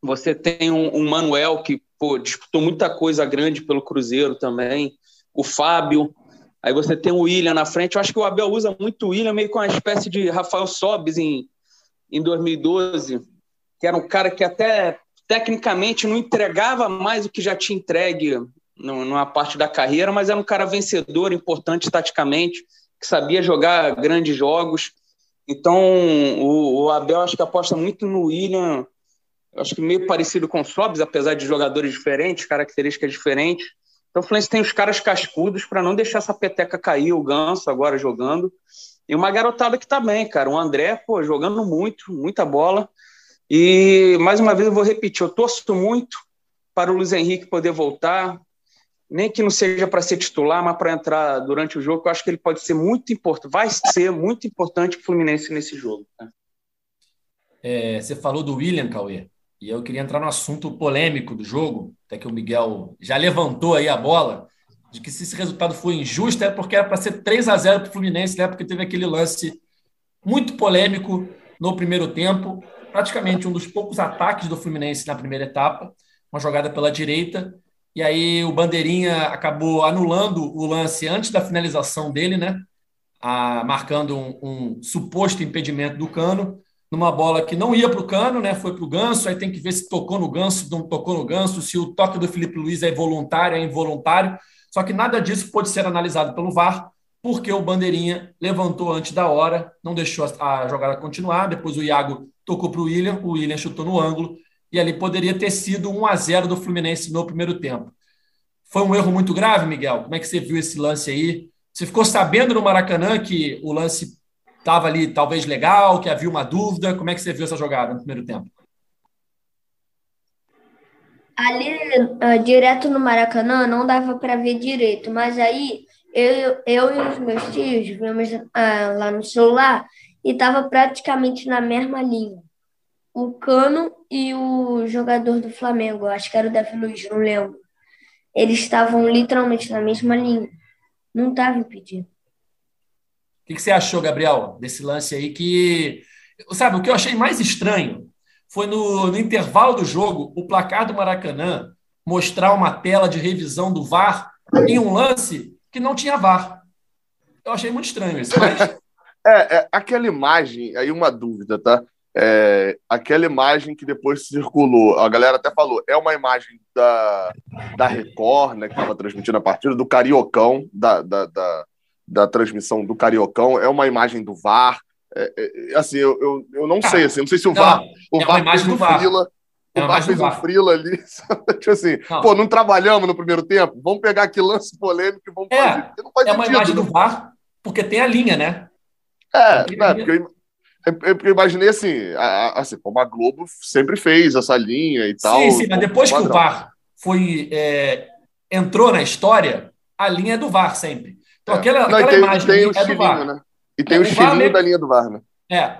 você tem um Manuel que disputou muita coisa grande pelo Cruzeiro também, o Fábio, aí você tem o Willian na frente. Eu acho que o Abel usa muito o Willian, meio com uma espécie de Rafael Sobis em 2012, que era um cara que até tecnicamente não entregava mais o que já tinha entregue numa parte da carreira, mas era um cara vencedor, importante taticamente, que sabia jogar grandes jogos. Então, o Abel acho que aposta muito no Willian, acho que meio parecido com o Sobis, apesar de jogadores diferentes, características diferentes. Então, o Fluminense tem os caras cascudos para não deixar essa peteca cair, o Ganso agora jogando. E uma garotada que tá bem, cara. O André, jogando muito, muita bola. E, mais uma vez, eu vou repetir, eu torço muito para o Luiz Henrique poder voltar, nem que não seja para ser titular, mas para entrar durante o jogo. Eu acho que ele pode ser muito importante, vai ser muito importante para o Fluminense nesse jogo. Né? Você falou do Willian, Cauê, e eu queria entrar no assunto polêmico do jogo, até que o Miguel já levantou aí a bola, de que se esse resultado foi injusto é porque era para ser 3-0 para o Fluminense, né? Porque teve aquele lance muito polêmico no primeiro tempo, praticamente um dos poucos ataques do Fluminense na primeira etapa, uma jogada pela direita, e aí o Bandeirinha acabou anulando o lance antes da finalização dele, né? Marcando um suposto impedimento do Cano, numa bola que não ia para o Cano, né? Foi para o Ganso, aí tem que ver se tocou no Ganso, não tocou no Ganso, se o toque do Felipe Luiz é voluntário, é involuntário, só que nada disso pôde ser analisado pelo VAR, porque o Bandeirinha levantou antes da hora, não deixou a jogada continuar, depois o Iago tocou para o Willian chutou no ângulo, e ali poderia ter sido 1-0 do Fluminense no primeiro tempo. Foi um erro muito grave, Miguel? Como é que você viu esse lance aí? Você ficou sabendo no Maracanã que o lance estava ali talvez legal, que havia uma dúvida? Como é que você viu essa jogada no primeiro tempo? Ali, direto no Maracanã, não dava para ver direito, mas aí eu e os meus tios vimos lá no celular e estava praticamente na mesma linha. O Cano e o jogador do Flamengo, acho que era o David Luiz, não lembro. Eles estavam literalmente na mesma linha. Não estava impedido. O que você achou, Gabriel, desse lance aí que... Sabe, o que eu achei mais estranho foi no intervalo do jogo, o placar do Maracanã mostrar uma tela de revisão do VAR em um lance que não tinha VAR. Eu achei muito estranho isso, mas... Aquela imagem, aí uma dúvida, tá? Aquela imagem que depois circulou, a galera até falou, é uma imagem da Record, né, que estava transmitindo a partida, do Cariocão, da transmissão do Cariocão, é uma imagem do VAR, assim, eu não sei, assim, não sei se o VAR, o VAR fez um frila, o VAR fez um frila ali, tipo assim, não. Não trabalhamos no primeiro tempo, vamos pegar aqui lance polêmico e vamos fazer, não faz sentido. É uma imagem do VAR, porque tem a linha, né? Porque eu imaginei assim, como a Globo sempre fez essa linha e tal. Sim, mas depois que o VAR entrou na história, a linha é do VAR sempre. Então aquela imagem é do VAR. Né? E tem o estilinho da linha do VAR, né?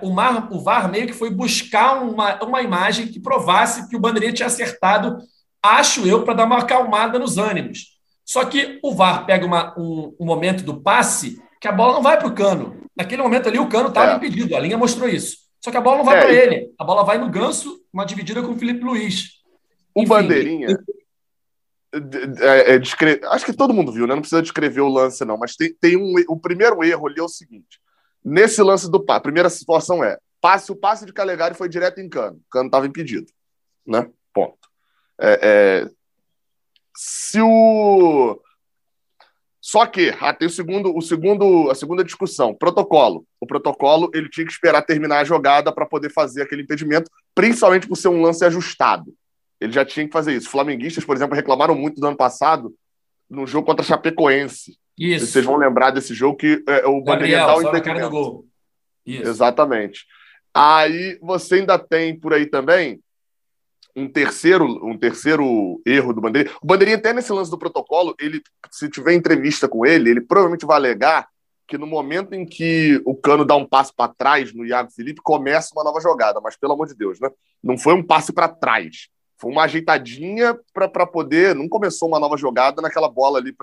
O VAR meio que foi buscar uma imagem que provasse que o Bandeirinha tinha acertado, acho eu, para dar uma acalmada nos ânimos. Só que o VAR pega um momento do passe que a bola não vai para o Cano. Naquele momento ali, o Cano estava impedido, a linha mostrou isso. Só que a bola não vai para ele. A bola vai no Ganso, uma dividida com o Felipe Luiz. Enfim. Bandeirinha... acho que todo mundo viu, né? Não precisa descrever o lance, não. Mas o primeiro erro ali é o seguinte. Nesse lance do passe, a primeira situação o passe de Calegari foi direto em Cano. Cano estava impedido, né? Ponto. Se o... Só que, tem a segunda discussão, protocolo. O protocolo, ele tinha que esperar terminar a jogada para poder fazer aquele impedimento, principalmente por ser um lance ajustado. Ele já tinha que fazer isso. Flamenguistas, por exemplo, reclamaram muito do ano passado, no jogo contra a Chapecoense. Isso. Vocês vão lembrar desse jogo que o Bandeirinha dá o impedimento. Exatamente. Aí você ainda tem por aí também um terceiro erro do Bandeirinha. O Bandeirinha, até nesse lance do protocolo, ele, se tiver entrevista com ele, ele provavelmente vai alegar que no momento em que o Cano dá um passo para trás no Iago Felipe, começa uma nova jogada. Mas, pelo amor de Deus, né? Não foi um passe para trás. Foi uma ajeitadinha para poder... Não começou uma nova jogada naquela bola ali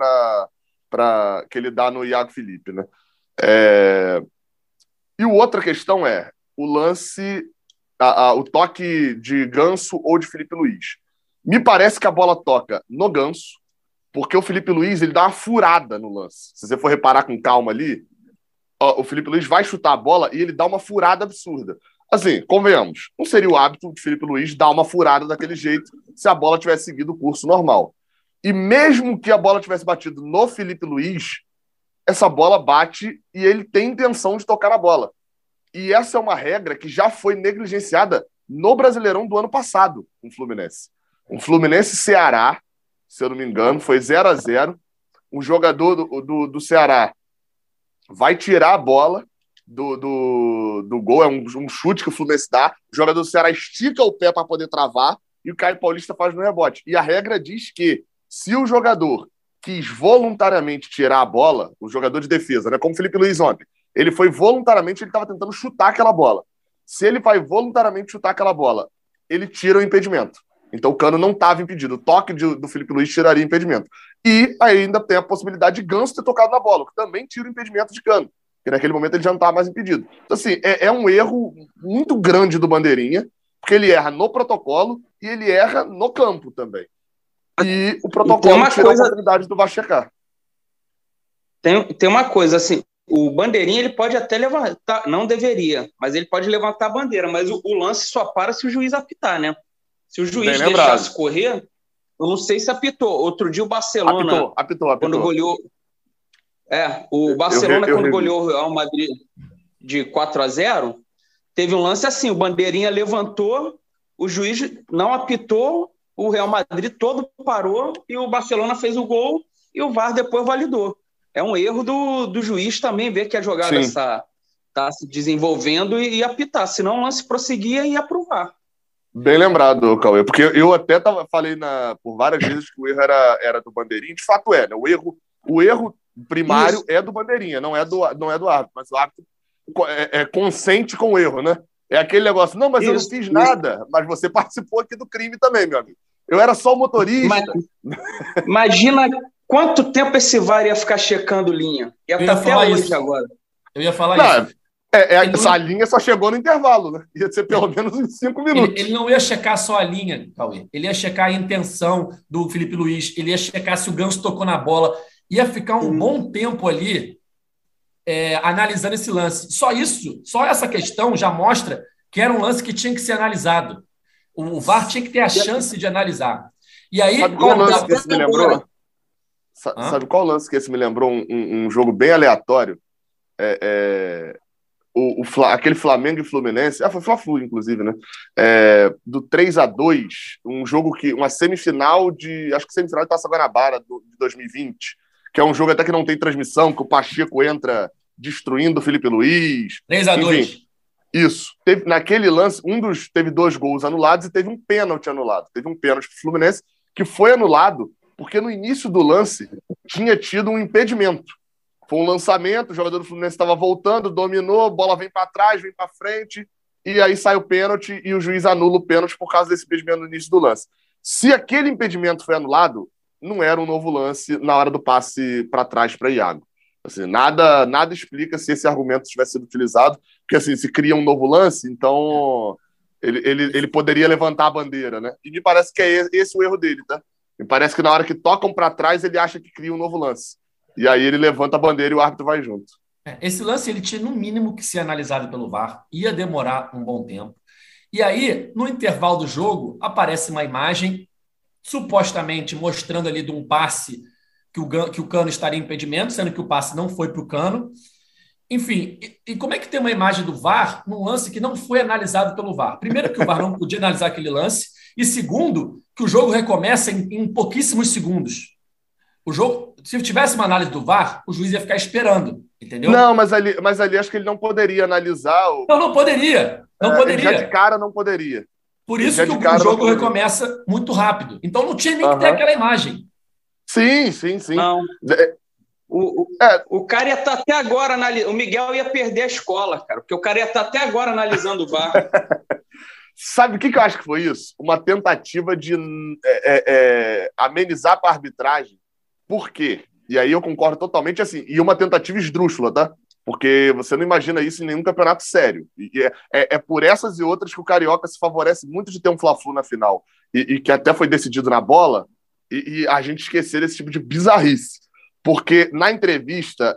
que ele dá no Iago Felipe, né? E outra questão é o lance... o toque de Ganso ou de Felipe Luiz. Me parece que a bola toca no Ganso, porque o Felipe Luiz, ele dá uma furada no lance. Se você for reparar com calma ali, ó, o Felipe Luiz vai chutar a bola e ele dá uma furada absurda. Assim, convenhamos, não seria o hábito de Felipe Luiz dar uma furada daquele jeito se a bola tivesse seguido o curso normal. E mesmo que a bola tivesse batido no Felipe Luiz, essa bola bate e ele tem intenção de tocar a bola. E essa é uma regra que já foi negligenciada no Brasileirão do ano passado, com o Fluminense. Um Fluminense-Ceará, se eu não me engano, foi 0-0. Um jogador do Ceará vai tirar a bola do gol, é um chute que o Fluminense dá, o jogador do Ceará estica o pé para poder travar e o Caio Paulista faz no rebote. E a regra diz que se o jogador quis voluntariamente tirar a bola, o jogador de defesa, né, como o Felipe Luiz ontem, ele foi voluntariamente, ele estava tentando chutar aquela bola. Se ele vai voluntariamente chutar aquela bola, ele tira o impedimento. Então o Cano não estava impedido. O toque do Felipe Luiz tiraria impedimento. E ainda tem a possibilidade de Ganso ter tocado na bola, que também tira o impedimento de Cano. Porque naquele momento ele já não estava mais impedido. Então assim, é um erro muito grande do Bandeirinha, porque ele erra no protocolo e ele erra no campo também. E o protocolo tira a oportunidade do VAR checar. Tem uma coisa assim... O bandeirinha, ele pode até levantar, não deveria, mas ele pode levantar a bandeira, mas o lance só para se o juiz apitar, né? Se o juiz deixasse correr, eu não sei se apitou. Outro dia o Barcelona... Apitou. Quando goleou... O Barcelona, quando goleou o Real Madrid de 4-0, teve um lance assim, o bandeirinha levantou, o juiz não apitou, o Real Madrid todo parou, e o Barcelona fez o gol, e o VAR depois validou. É um erro do juiz também ver que a jogada está se desenvolvendo e apitar, senão o lance prosseguia e ia pro VAR. Bem lembrado, Cauê, porque eu até falei por várias vezes que o erro era do Bandeirinha, de fato é, né? O erro primário é do Bandeirinha, não é do árbitro, mas o árbitro é consciente com o erro, né? É aquele negócio, não, mas eu não fiz nada, mas você participou aqui do crime também, meu amigo. Eu era só o motorista. Imagina... Quanto tempo esse VAR ia ficar checando linha? Ia estar até hoje agora. Eu ia falar isso. Essa linha só chegou no intervalo, né? Ia ser pelo menos uns 5 minutos. Ele não ia checar só a linha, Cauê. Ele ia checar a intenção do Felipe Luiz. Ele ia checar se o Ganso tocou na bola. Ia ficar um bom tempo ali analisando esse lance. Só isso, só essa questão já mostra que era um lance que tinha que ser analisado. O VAR tinha que ter a chance de analisar. E aí... Sabe qual lance que você me lembrou? Sabe qual lance que esse me lembrou? Um jogo bem aleatório. Aquele Flamengo e Fluminense. Foi Fla-Flu, inclusive, né? Do 3-2, um jogo uma semifinal de... Acho que semifinal de Taça Guanabara de 2020. Que é um jogo até que não tem transmissão, que o Pacheco entra destruindo o Felipe Luiz. 3-2. Isso. Naquele lance, teve 2 gols anulados e teve um pênalti anulado. Teve um pênalti pro Fluminense que foi anulado porque no início do lance tinha tido um impedimento. Foi um lançamento, o jogador do Fluminense estava voltando, dominou, a bola vem para trás, vem para frente, e aí sai o pênalti e o juiz anula o pênalti por causa desse impedimento no início do lance. Se aquele impedimento foi anulado, não era um novo lance na hora do passe para trás para Iago. Assim, nada explica se esse argumento tivesse sido utilizado, porque assim, se cria um novo lance, então ele poderia levantar a bandeira, né? E me parece que é esse o erro dele, tá? Me parece que na hora que tocam para trás, ele acha que cria um novo lance. E aí ele levanta a bandeira e o árbitro vai junto. Esse lance, ele tinha no mínimo que ser analisado pelo VAR. Ia demorar um bom tempo. E aí, no intervalo do jogo, aparece uma imagem, supostamente mostrando ali de um passe que o Cano estaria em impedimento, sendo que o passe não foi para o Cano. Enfim, e como é que tem uma imagem do VAR num lance que não foi analisado pelo VAR? Primeiro que o VAR não podia analisar aquele lance. E segundo, que o jogo recomeça em pouquíssimos segundos. O jogo, se tivesse uma análise do VAR, o juiz ia ficar esperando. Entendeu? Não, mas ali acho que ele não poderia analisar. Não poderia. Já de cara não poderia. Por isso que o jogo recomeça muito rápido. Então não tinha nem que ter aquela imagem. Sim. Não. O cara ia estar até agora analisando. O Miguel ia perder a escola, cara, porque o cara ia estar até agora analisando o VAR. Sabe o que eu acho que foi isso? Uma tentativa de amenizar para a arbitragem. Por quê? E aí eu concordo totalmente, assim, e uma tentativa esdrúxula, tá? Porque você não imagina isso em nenhum campeonato sério. E é por essas e outras que o Carioca se favorece muito de ter um Fla-Flu na final, e que até foi decidido na bola, e a gente esquecer esse tipo de bizarrice. Porque na entrevista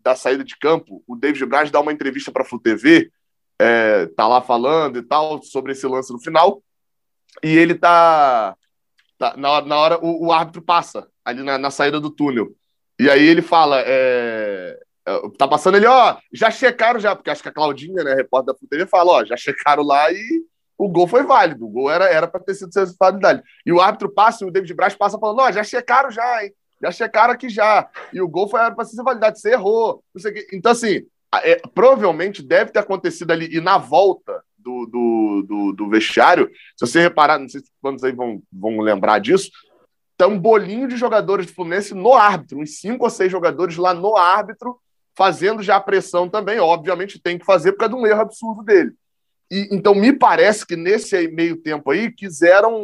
da saída de campo, o David Braz dá uma entrevista para a Flu TV, tá lá falando e tal, sobre esse lance no final, e ele na hora o árbitro passa ali na saída do túnel. E aí ele fala, tá passando ele, ó, já checaram já, porque acho que a Claudinha, né, repórter da Flu TV, fala, ó, já checaram lá e o gol foi válido, o gol era pra ter sido válido. E o árbitro passa e o David Braz passa falando, ó, já checaram já, hein, já checaram aqui já, e o gol era pra ser validado, você errou, não sei o quê. Então assim, provavelmente deve ter acontecido ali, e na volta do vestiário, se você reparar, não sei se quantos aí vão lembrar disso, tem um bolinho de jogadores do Fluminense no árbitro, uns 5 ou 6 jogadores lá no árbitro, fazendo já a pressão também, obviamente tem que fazer por causa de um erro absurdo dele. E, então me parece que nesse meio tempo aí, quiseram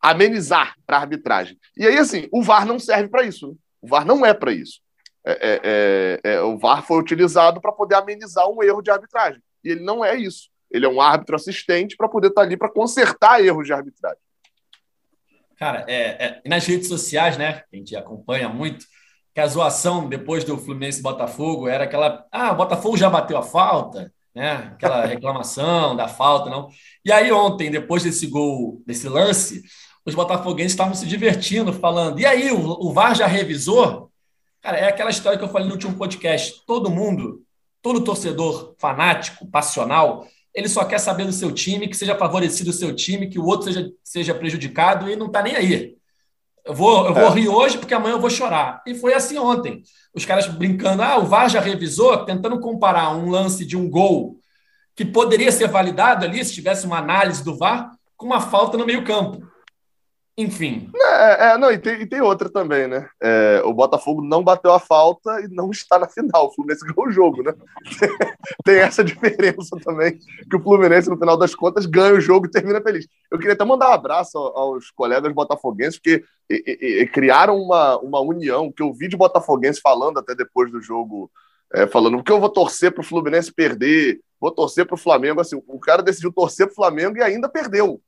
amenizar para a arbitragem. E aí assim, o VAR não serve para isso, né? O VAR não é para isso. O VAR foi utilizado para poder amenizar um erro de arbitragem. E ele não é isso. Ele é um árbitro assistente para poder estar ali para consertar erros de arbitragem. Cara, nas redes sociais, né? A gente acompanha muito, que a zoação depois do Fluminense e Botafogo era aquela... Ah, o Botafogo já bateu a falta, né? Aquela reclamação da falta, não. E aí ontem, depois desse gol, desse lance, os botafoguenses estavam se divertindo, falando, e aí, o VAR já revisou? Cara, é aquela história que eu falei no último podcast. Todo mundo, todo torcedor fanático, passional, ele só quer saber do seu time, que seja favorecido o seu time, que o outro seja prejudicado, e não tá nem aí. Eu vou rir hoje porque amanhã eu vou chorar. E foi assim ontem. Os caras brincando, o VAR já revisou, tentando comparar um lance de um gol que poderia ser validado ali, se tivesse uma análise do VAR, com uma falta no meio-campo. Enfim. E tem outra também, né? O Botafogo não bateu a falta e não está na final. O Fluminense ganhou o jogo, né? Tem essa diferença também, que o Fluminense, no final das contas, ganha o jogo e termina feliz. Eu queria até mandar um abraço aos colegas botafoguenses, porque criaram uma união, que eu vi de botafoguense falando até depois do jogo, falando, porque eu vou torcer pro Fluminense perder, vou torcer pro Flamengo, assim, o cara decidiu torcer pro Flamengo e ainda perdeu.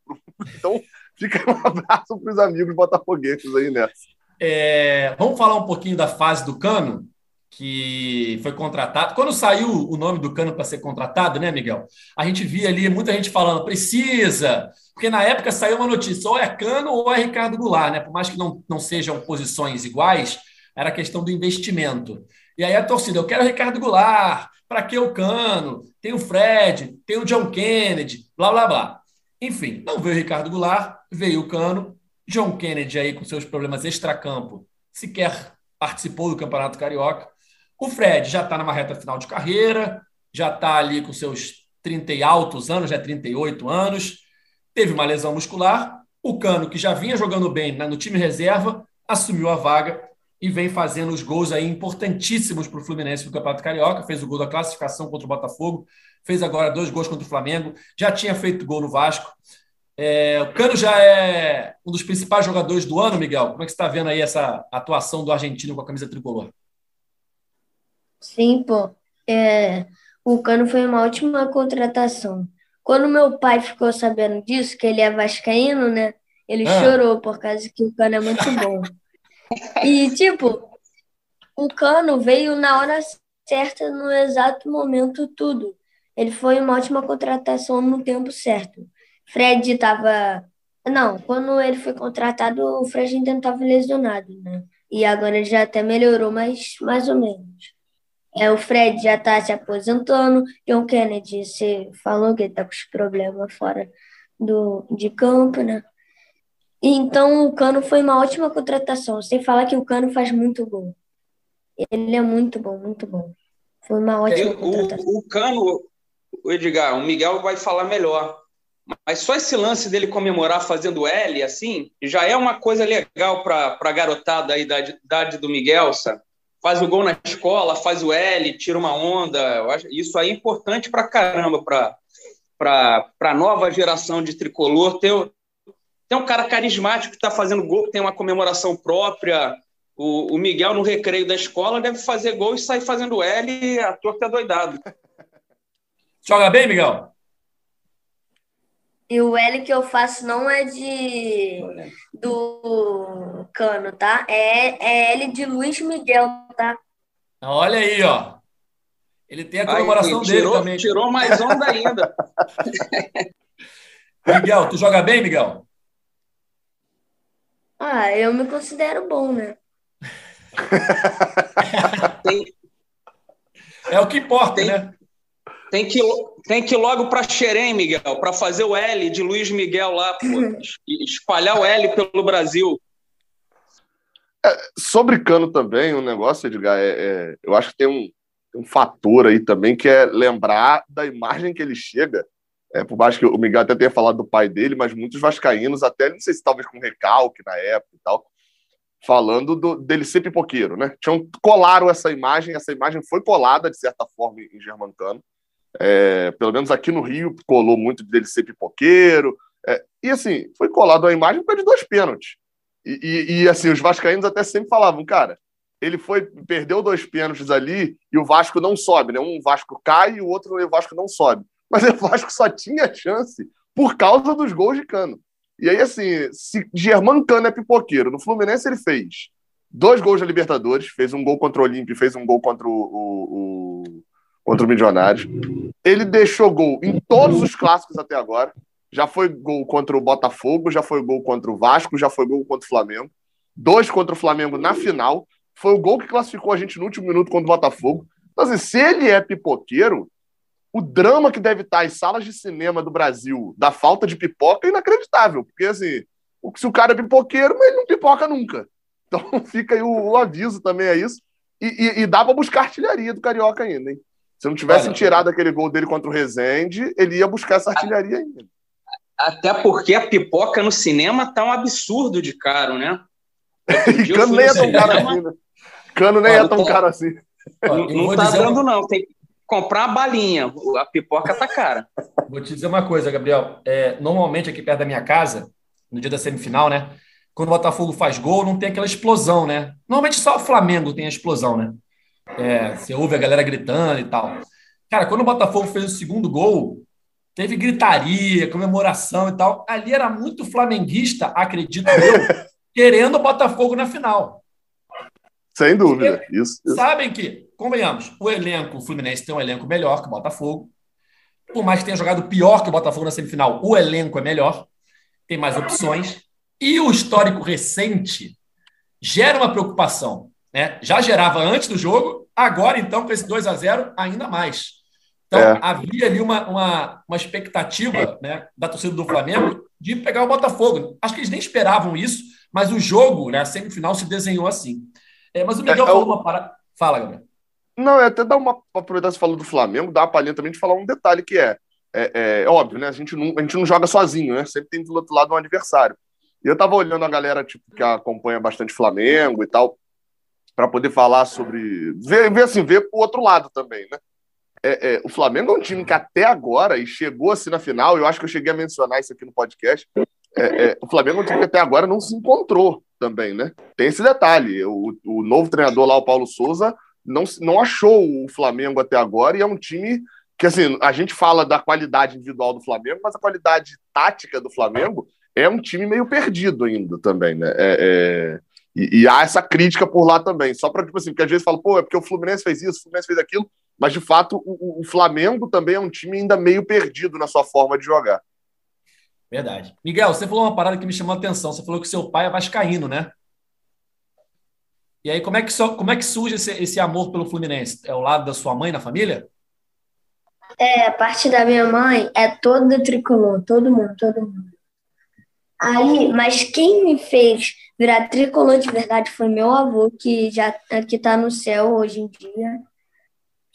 Então... Fica um abraço para os amigos botafoguenses aí nessa. Vamos falar um pouquinho da fase do Cano, que foi contratado. Quando saiu o nome do Cano para ser contratado, né, Miguel? A gente via ali muita gente falando, precisa. Porque na época saiu uma notícia, ou é Cano ou é Ricardo Goulart, né? Por mais que não sejam posições iguais, era questão do investimento. E aí a torcida, eu quero o Ricardo Goulart, para que o Cano? Tem o Fred, tem o John Kennedy, blá, blá, blá. Enfim, não veio o Ricardo Goulart, veio o Cano. John Kennedy aí com seus problemas extracampo sequer participou do Campeonato Carioca. O Fred já está numa reta final de carreira, já está ali com seus 30 e altos anos, já 38 anos. Teve uma lesão muscular. O Cano, que já vinha jogando bem no time reserva, assumiu a vaga e vem fazendo os gols aí importantíssimos para o Fluminense no Campeonato Carioca. Fez o gol da classificação contra o Botafogo. Fez agora 2 gols contra o Flamengo, já tinha feito gol no Vasco. O Cano já é um dos principais jogadores do ano, Miguel. Como é que você está vendo aí essa atuação do argentino com a camisa tricolor? Sim, pô. O Cano foi uma ótima contratação. Quando meu pai ficou sabendo disso, que ele é vascaíno, né? Ele chorou por causa que o Cano é muito bom. E, o Cano veio na hora certa, no exato momento, tudo. Ele foi uma ótima contratação no tempo certo. Fred estava... Não, quando ele foi contratado, o Fred ainda estava lesionado, né? E agora ele já até melhorou, mas mais ou menos. O Fred já está se aposentando. John Kennedy, você falou que ele está com os problemas fora de campo, né? Então, o Cano foi uma ótima contratação. Sem falar que o Cano faz muito gol. Ele é muito bom, muito bom. Foi uma ótima contratação. O Cano, o Edgar, o Miguel vai falar melhor. Mas só esse lance dele comemorar fazendo L, assim, já é uma coisa legal para a garotada aí da idade do Miguel, sabe? Faz o gol na escola, faz o L, tira uma onda. Isso aí é importante pra caramba, pra a nova geração de tricolor. Tem um cara carismático que tá fazendo gol, que tem uma comemoração própria. O Miguel, no recreio da escola, deve fazer gol e sair fazendo L, a torta é doidado. Joga bem, Miguel? E o L que eu faço não é de do Cano, tá? É L de Luiz Miguel, tá? Olha aí, ó. Ele tem a comemoração dele também. Tirou mais onda ainda. Miguel, tu joga bem, Miguel? Ah, eu me considero bom, né? É o que importa, né? Tem que ir logo para Xerém, Miguel, para fazer o L de Luiz Miguel lá, pô, espalhar o L pelo Brasil. Sobre Cano também, um negócio, Edgar, eu acho que tem um fator aí também que é lembrar da imagem que ele chega. Por mais que o Miguel até tenha falado do pai dele, mas muitos vascaínos, até não sei se talvez com recalque na época e tal, falando dele ser pipoqueiro, né? Colaram essa imagem foi colada, de certa forma, em Germán Cano. Pelo menos aqui no Rio colou muito dele ser pipoqueiro, e assim, foi colado a imagem por causa de 2 pênaltis, e assim, os vascaínos até sempre falavam, cara, ele perdeu 2 pênaltis ali e o Vasco não sobe, né? Um Vasco cai e o outro o Vasco não sobe, mas o Vasco só tinha chance por causa dos gols de Cano. E aí assim, se Germán Cano é pipoqueiro, no Fluminense ele fez 2 gols da Libertadores, fez um gol contra o Olímpio, fez um gol contra contra o Milionários. Ele deixou gol em todos os clássicos até agora. Já foi gol contra o Botafogo, já foi gol contra o Vasco, já foi gol contra o Flamengo. 2 contra o Flamengo na final. Foi o gol que classificou a gente no último minuto contra o Botafogo. Então, assim, se ele é pipoqueiro, o drama que deve estar as salas de cinema do Brasil da falta de pipoca é inacreditável. Porque, assim, se o cara é pipoqueiro, mas ele não pipoca nunca. Então, fica aí o aviso também a isso. E dá pra buscar artilharia do Carioca ainda, hein? Se não tivessem tirado aquele gol dele contra o Rezende, ele ia buscar essa artilharia ainda. Até porque a pipoca no cinema tá um absurdo de caro, né? E Cano nem é tão caro assim, né? Cano nem é tão caro assim. Não tá dando, não. Tem que comprar uma balinha. A pipoca tá cara. Vou te dizer uma coisa, Gabriel. Normalmente, aqui perto da minha casa, no dia da semifinal, né? Quando o Botafogo faz gol, não tem aquela explosão, né? Normalmente só o Flamengo tem a explosão, né? Você ouve a galera gritando e tal. Cara, quando o Botafogo fez o 2º gol, teve gritaria, comemoração e tal. Ali era muito flamenguista, acredito eu, querendo o Botafogo na final. Sem dúvida. Isso. Sabem que, convenhamos, o Fluminense tem um elenco melhor que o Botafogo. Por mais que tenha jogado pior que o Botafogo na semifinal, o elenco é melhor, tem mais opções. E o histórico recente gera uma preocupação. Né? Já gerava antes do jogo, agora então com esse 2-0 ainda mais. Então havia ali uma expectativa, né, da torcida do Flamengo de pegar o Botafogo. Acho que eles nem esperavam isso, mas o jogo, né, a semifinal se desenhou assim. Mas o Miguel falou uma parada. Fala, Gabriel. Não, até dar uma aproveitar que você falou do Flamengo, dar uma palhinha também de falar um detalhe que é óbvio, né? A gente não joga sozinho, né? Sempre tem do outro lado um adversário. E eu tava olhando a galera tipo, que acompanha bastante Flamengo e tal, para poder falar sobre... Ver o outro lado também, né? O Flamengo é um time que até agora, e chegou assim na final, eu acho que eu cheguei a mencionar isso aqui no podcast, o Flamengo é um time que até agora não se encontrou também, né? Tem esse detalhe, o novo treinador lá, o Paulo Souza, não achou o Flamengo até agora, e é um time que, assim, a gente fala da qualidade individual do Flamengo, mas a qualidade tática do Flamengo é um time meio perdido ainda também, né? E há essa crítica por lá também, só para, tipo assim, porque às vezes fala, pô, é porque o Fluminense fez isso, o Fluminense fez aquilo, mas de fato o Flamengo também é um time ainda meio perdido na sua forma de jogar. Verdade. Miguel, você falou uma parada que me chamou a atenção, você falou que seu pai é vascaíno, né? E aí, como é que surge esse amor pelo Fluminense? É o lado da sua mãe na família? A parte da minha mãe é todo tricolor, todo mundo. Aí, mas quem me fez virar tricolor de verdade foi meu avô, que tá no céu hoje em dia.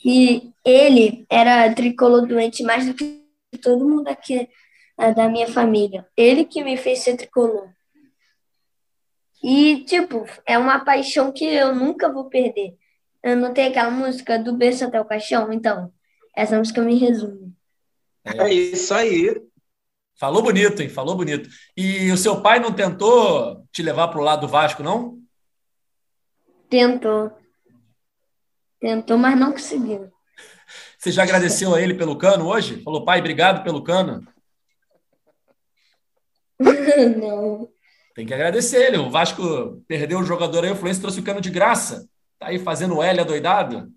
E ele era tricolor doente mais do que todo mundo aqui da minha família. Ele que me fez ser tricolor. E, tipo, é uma paixão que eu nunca vou perder. Eu não tenho aquela música do berço até o caixão? Então, essa música me resume. É isso aí. Falou bonito, hein? Falou bonito. E o seu pai não tentou te levar pro lado do Vasco, não? Tentou, mas não conseguiu. Você já agradeceu a ele pelo Cano hoje? Falou, pai, obrigado pelo Cano. Não. Tem que agradecer ele. O Vasco perdeu o jogador aí, o Fluminense trouxe o Cano de graça. Tá aí fazendo o L adoidado.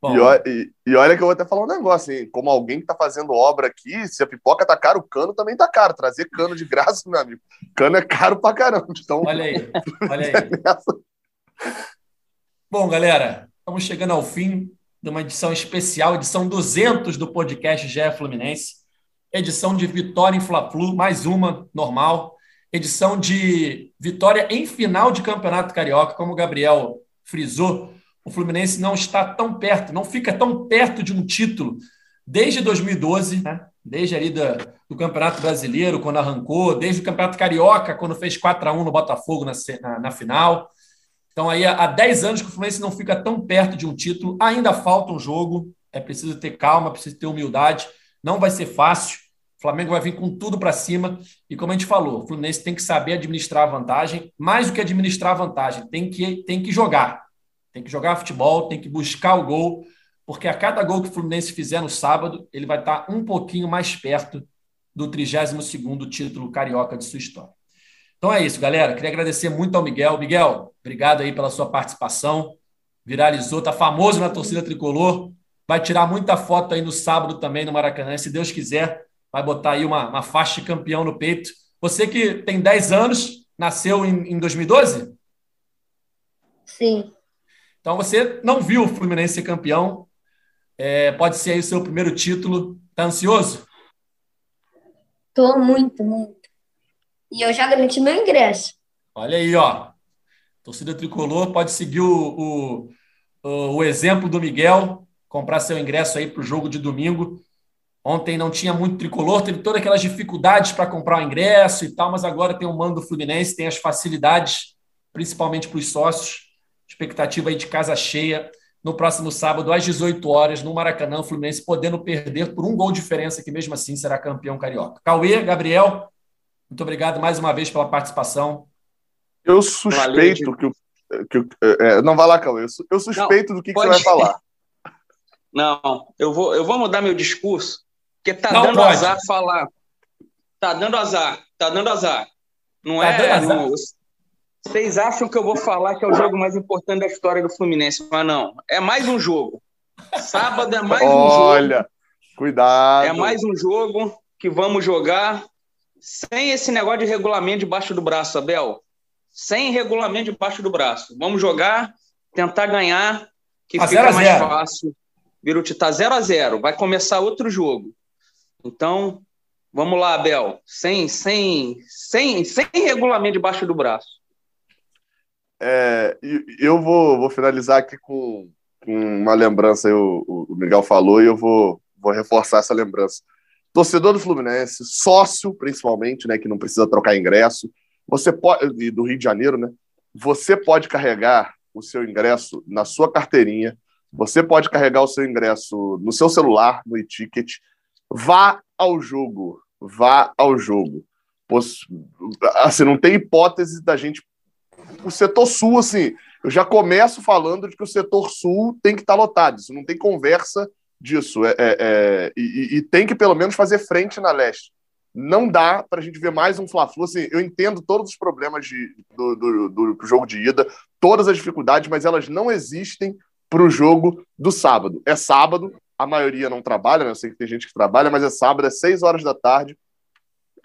Bom. E olha que eu vou até falar um negócio, hein? Como alguém que tá fazendo obra aqui, se a pipoca tá caro, o cano também tá caro. Trazer cano de graça, meu amigo. Cano é caro pra caramba. Então... Olha aí. Bom, galera, estamos chegando ao fim de uma edição especial, edição 200 do podcast GE Fluminense. Edição de vitória em Fla-Flu, mais uma, normal. Edição de vitória em final de Campeonato Carioca, como o Gabriel frisou. O Fluminense não está tão perto, não fica tão perto de um título desde 2012, né? Desde ali do Campeonato Brasileiro, quando arrancou, desde o Campeonato Carioca, quando fez 4-1 no Botafogo na final. Então, aí, há 10 anos que o Fluminense não fica tão perto de um título, ainda falta um jogo, é preciso ter calma, preciso ter humildade, não vai ser fácil, o Flamengo vai vir com tudo para cima, e como a gente falou, o Fluminense tem que saber administrar a vantagem, mais do que administrar a vantagem, tem que jogar. Tem que jogar futebol, tem que buscar o gol, porque a cada gol que o Fluminense fizer no sábado, ele vai estar um pouquinho mais perto do 32º título carioca de sua história. Então é isso, galera. Queria agradecer muito ao Miguel. Miguel, obrigado aí pela sua participação. Viralizou, tá famoso na torcida tricolor. Vai tirar muita foto aí no sábado também no Maracanã. Se Deus quiser, vai botar aí uma faixa de campeão no peito. Você que tem 10 anos, nasceu em 2012? Sim. Então, você não viu o Fluminense ser campeão. Pode ser aí o seu primeiro título. Tá ansioso? Tô muito, muito. E eu já garanti meu ingresso. Olha aí, ó. Torcida Tricolor pode seguir o exemplo do Miguel, comprar seu ingresso aí pro jogo de domingo. Ontem não tinha muito Tricolor, teve todas aquelas dificuldades para comprar o ingresso e tal, mas agora tem o mando do Fluminense, tem as facilidades, principalmente para os sócios. Expectativa aí de casa cheia no próximo sábado, às 18 horas, no Maracanã, o Fluminense podendo perder por um gol de diferença, que mesmo assim será campeão carioca. Cauê, Gabriel, muito obrigado mais uma vez pela participação. Eu suspeito não, vai lá, Cauê. Eu suspeito do que você vai falar. Não, eu vou mudar meu discurso, porque azar falar. Tá dando azar. Não tá é... Dando azar. Vocês acham que eu vou falar que é o jogo mais importante da história do Fluminense, mas não. É mais um jogo. Sábado é mais um jogo. Olha, cuidado. É mais um jogo que vamos jogar sem esse negócio de regulamento debaixo do braço, Abel. Sem regulamento debaixo do braço. Vamos jogar, tentar ganhar, que fica mais fácil. Viruti tá 0-0, vai começar outro jogo. Então, vamos lá, Abel. Sem regulamento debaixo do braço. Eu vou finalizar aqui com uma lembrança, o Miguel falou, e eu vou reforçar essa lembrança. Torcedor do Fluminense, sócio principalmente, né, que não precisa trocar ingresso, você pode, do Rio de Janeiro, né, você pode carregar o seu ingresso na sua carteirinha, você pode carregar o seu ingresso no seu celular, no e-ticket, vá ao jogo. Assim, não tem hipótese da gente... O setor sul, assim, eu já começo falando de que o setor sul tem que estar lotado, isso não tem conversa disso, e tem que pelo menos fazer frente na leste. Não dá para a gente ver mais um Fla-Flu, assim, eu entendo todos os problemas do jogo de ida, todas as dificuldades, mas elas não existem para o jogo do sábado. É sábado, a maioria não trabalha, né? Eu sei que tem gente que trabalha, mas é sábado, é 6 horas da tarde,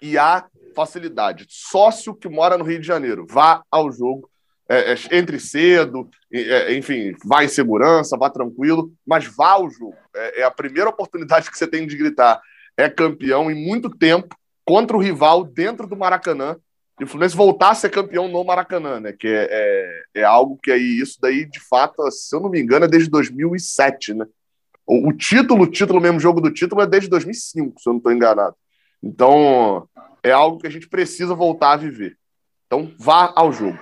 e há facilidade. Sócio que mora no Rio de Janeiro, vá ao jogo, entre cedo, enfim, vá em segurança, vá tranquilo, mas vá ao jogo. É a primeira oportunidade que você tem de gritar, é campeão em muito tempo, contra o rival dentro do Maracanã e o Fluminense voltar a ser campeão no Maracanã, né? Que é algo que aí, isso daí, de fato, se eu não me engano, é desde 2007, né? O título, o mesmo jogo do título, é desde 2005, se eu não estou enganado. Então, é algo que a gente precisa voltar a viver. Então, vá ao jogo.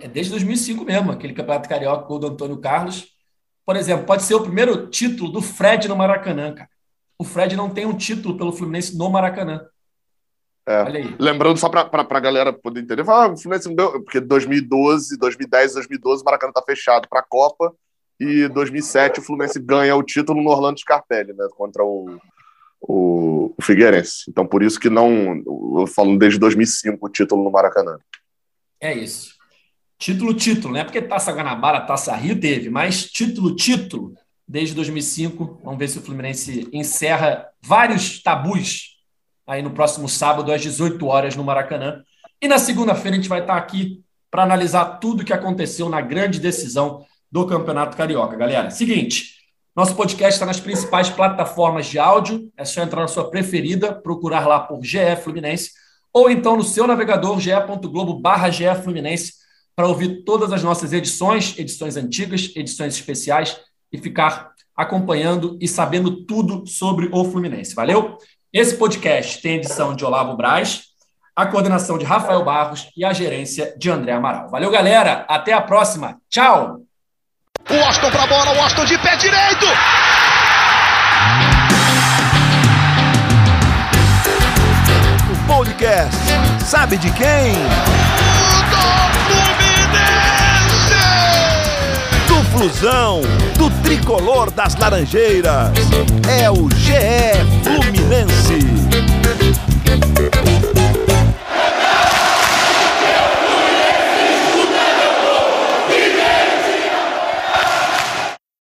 É desde 2005 mesmo, aquele Campeonato Carioca, gol do Antônio Carlos. Por exemplo, pode ser o primeiro título do Fred no Maracanã, cara. O Fred não tem um título pelo Fluminense no Maracanã. É. Olha aí. Lembrando, só para a galera poder entender, o Fluminense não deu, porque 2010, 2012, o Maracanã tá fechado para a Copa. E 2007 o Fluminense ganha o título no Orlando Scarpelli, né, contra o Figueirense. Então por isso que não, eu falo desde 2005 o título no Maracanã. É isso. Título, né? Porque Taça Guanabara, Taça Rio teve, mas título desde 2005. Vamos ver se o Fluminense encerra vários tabus aí no próximo sábado às 18 horas no Maracanã. E na segunda-feira a gente vai estar aqui para analisar tudo o que aconteceu na grande decisão do Campeonato Carioca, galera. Seguinte, nosso podcast está nas principais plataformas de áudio, é só entrar na sua preferida, procurar lá por GE Fluminense, ou então no seu navegador ge.globo/GE Fluminense para ouvir todas as nossas edições antigas, edições especiais e ficar acompanhando e sabendo tudo sobre o Fluminense, valeu? Esse podcast tem a edição de Olavo Braz, a coordenação de Rafael Barros e a gerência de André Amaral. Valeu, galera! Até a próxima! Tchau! O Austin pra bola, o Austin de pé direito! O podcast sabe de quem? O do Fluminense! Do Flusão, do Tricolor das Laranjeiras, é o GE Fluminense.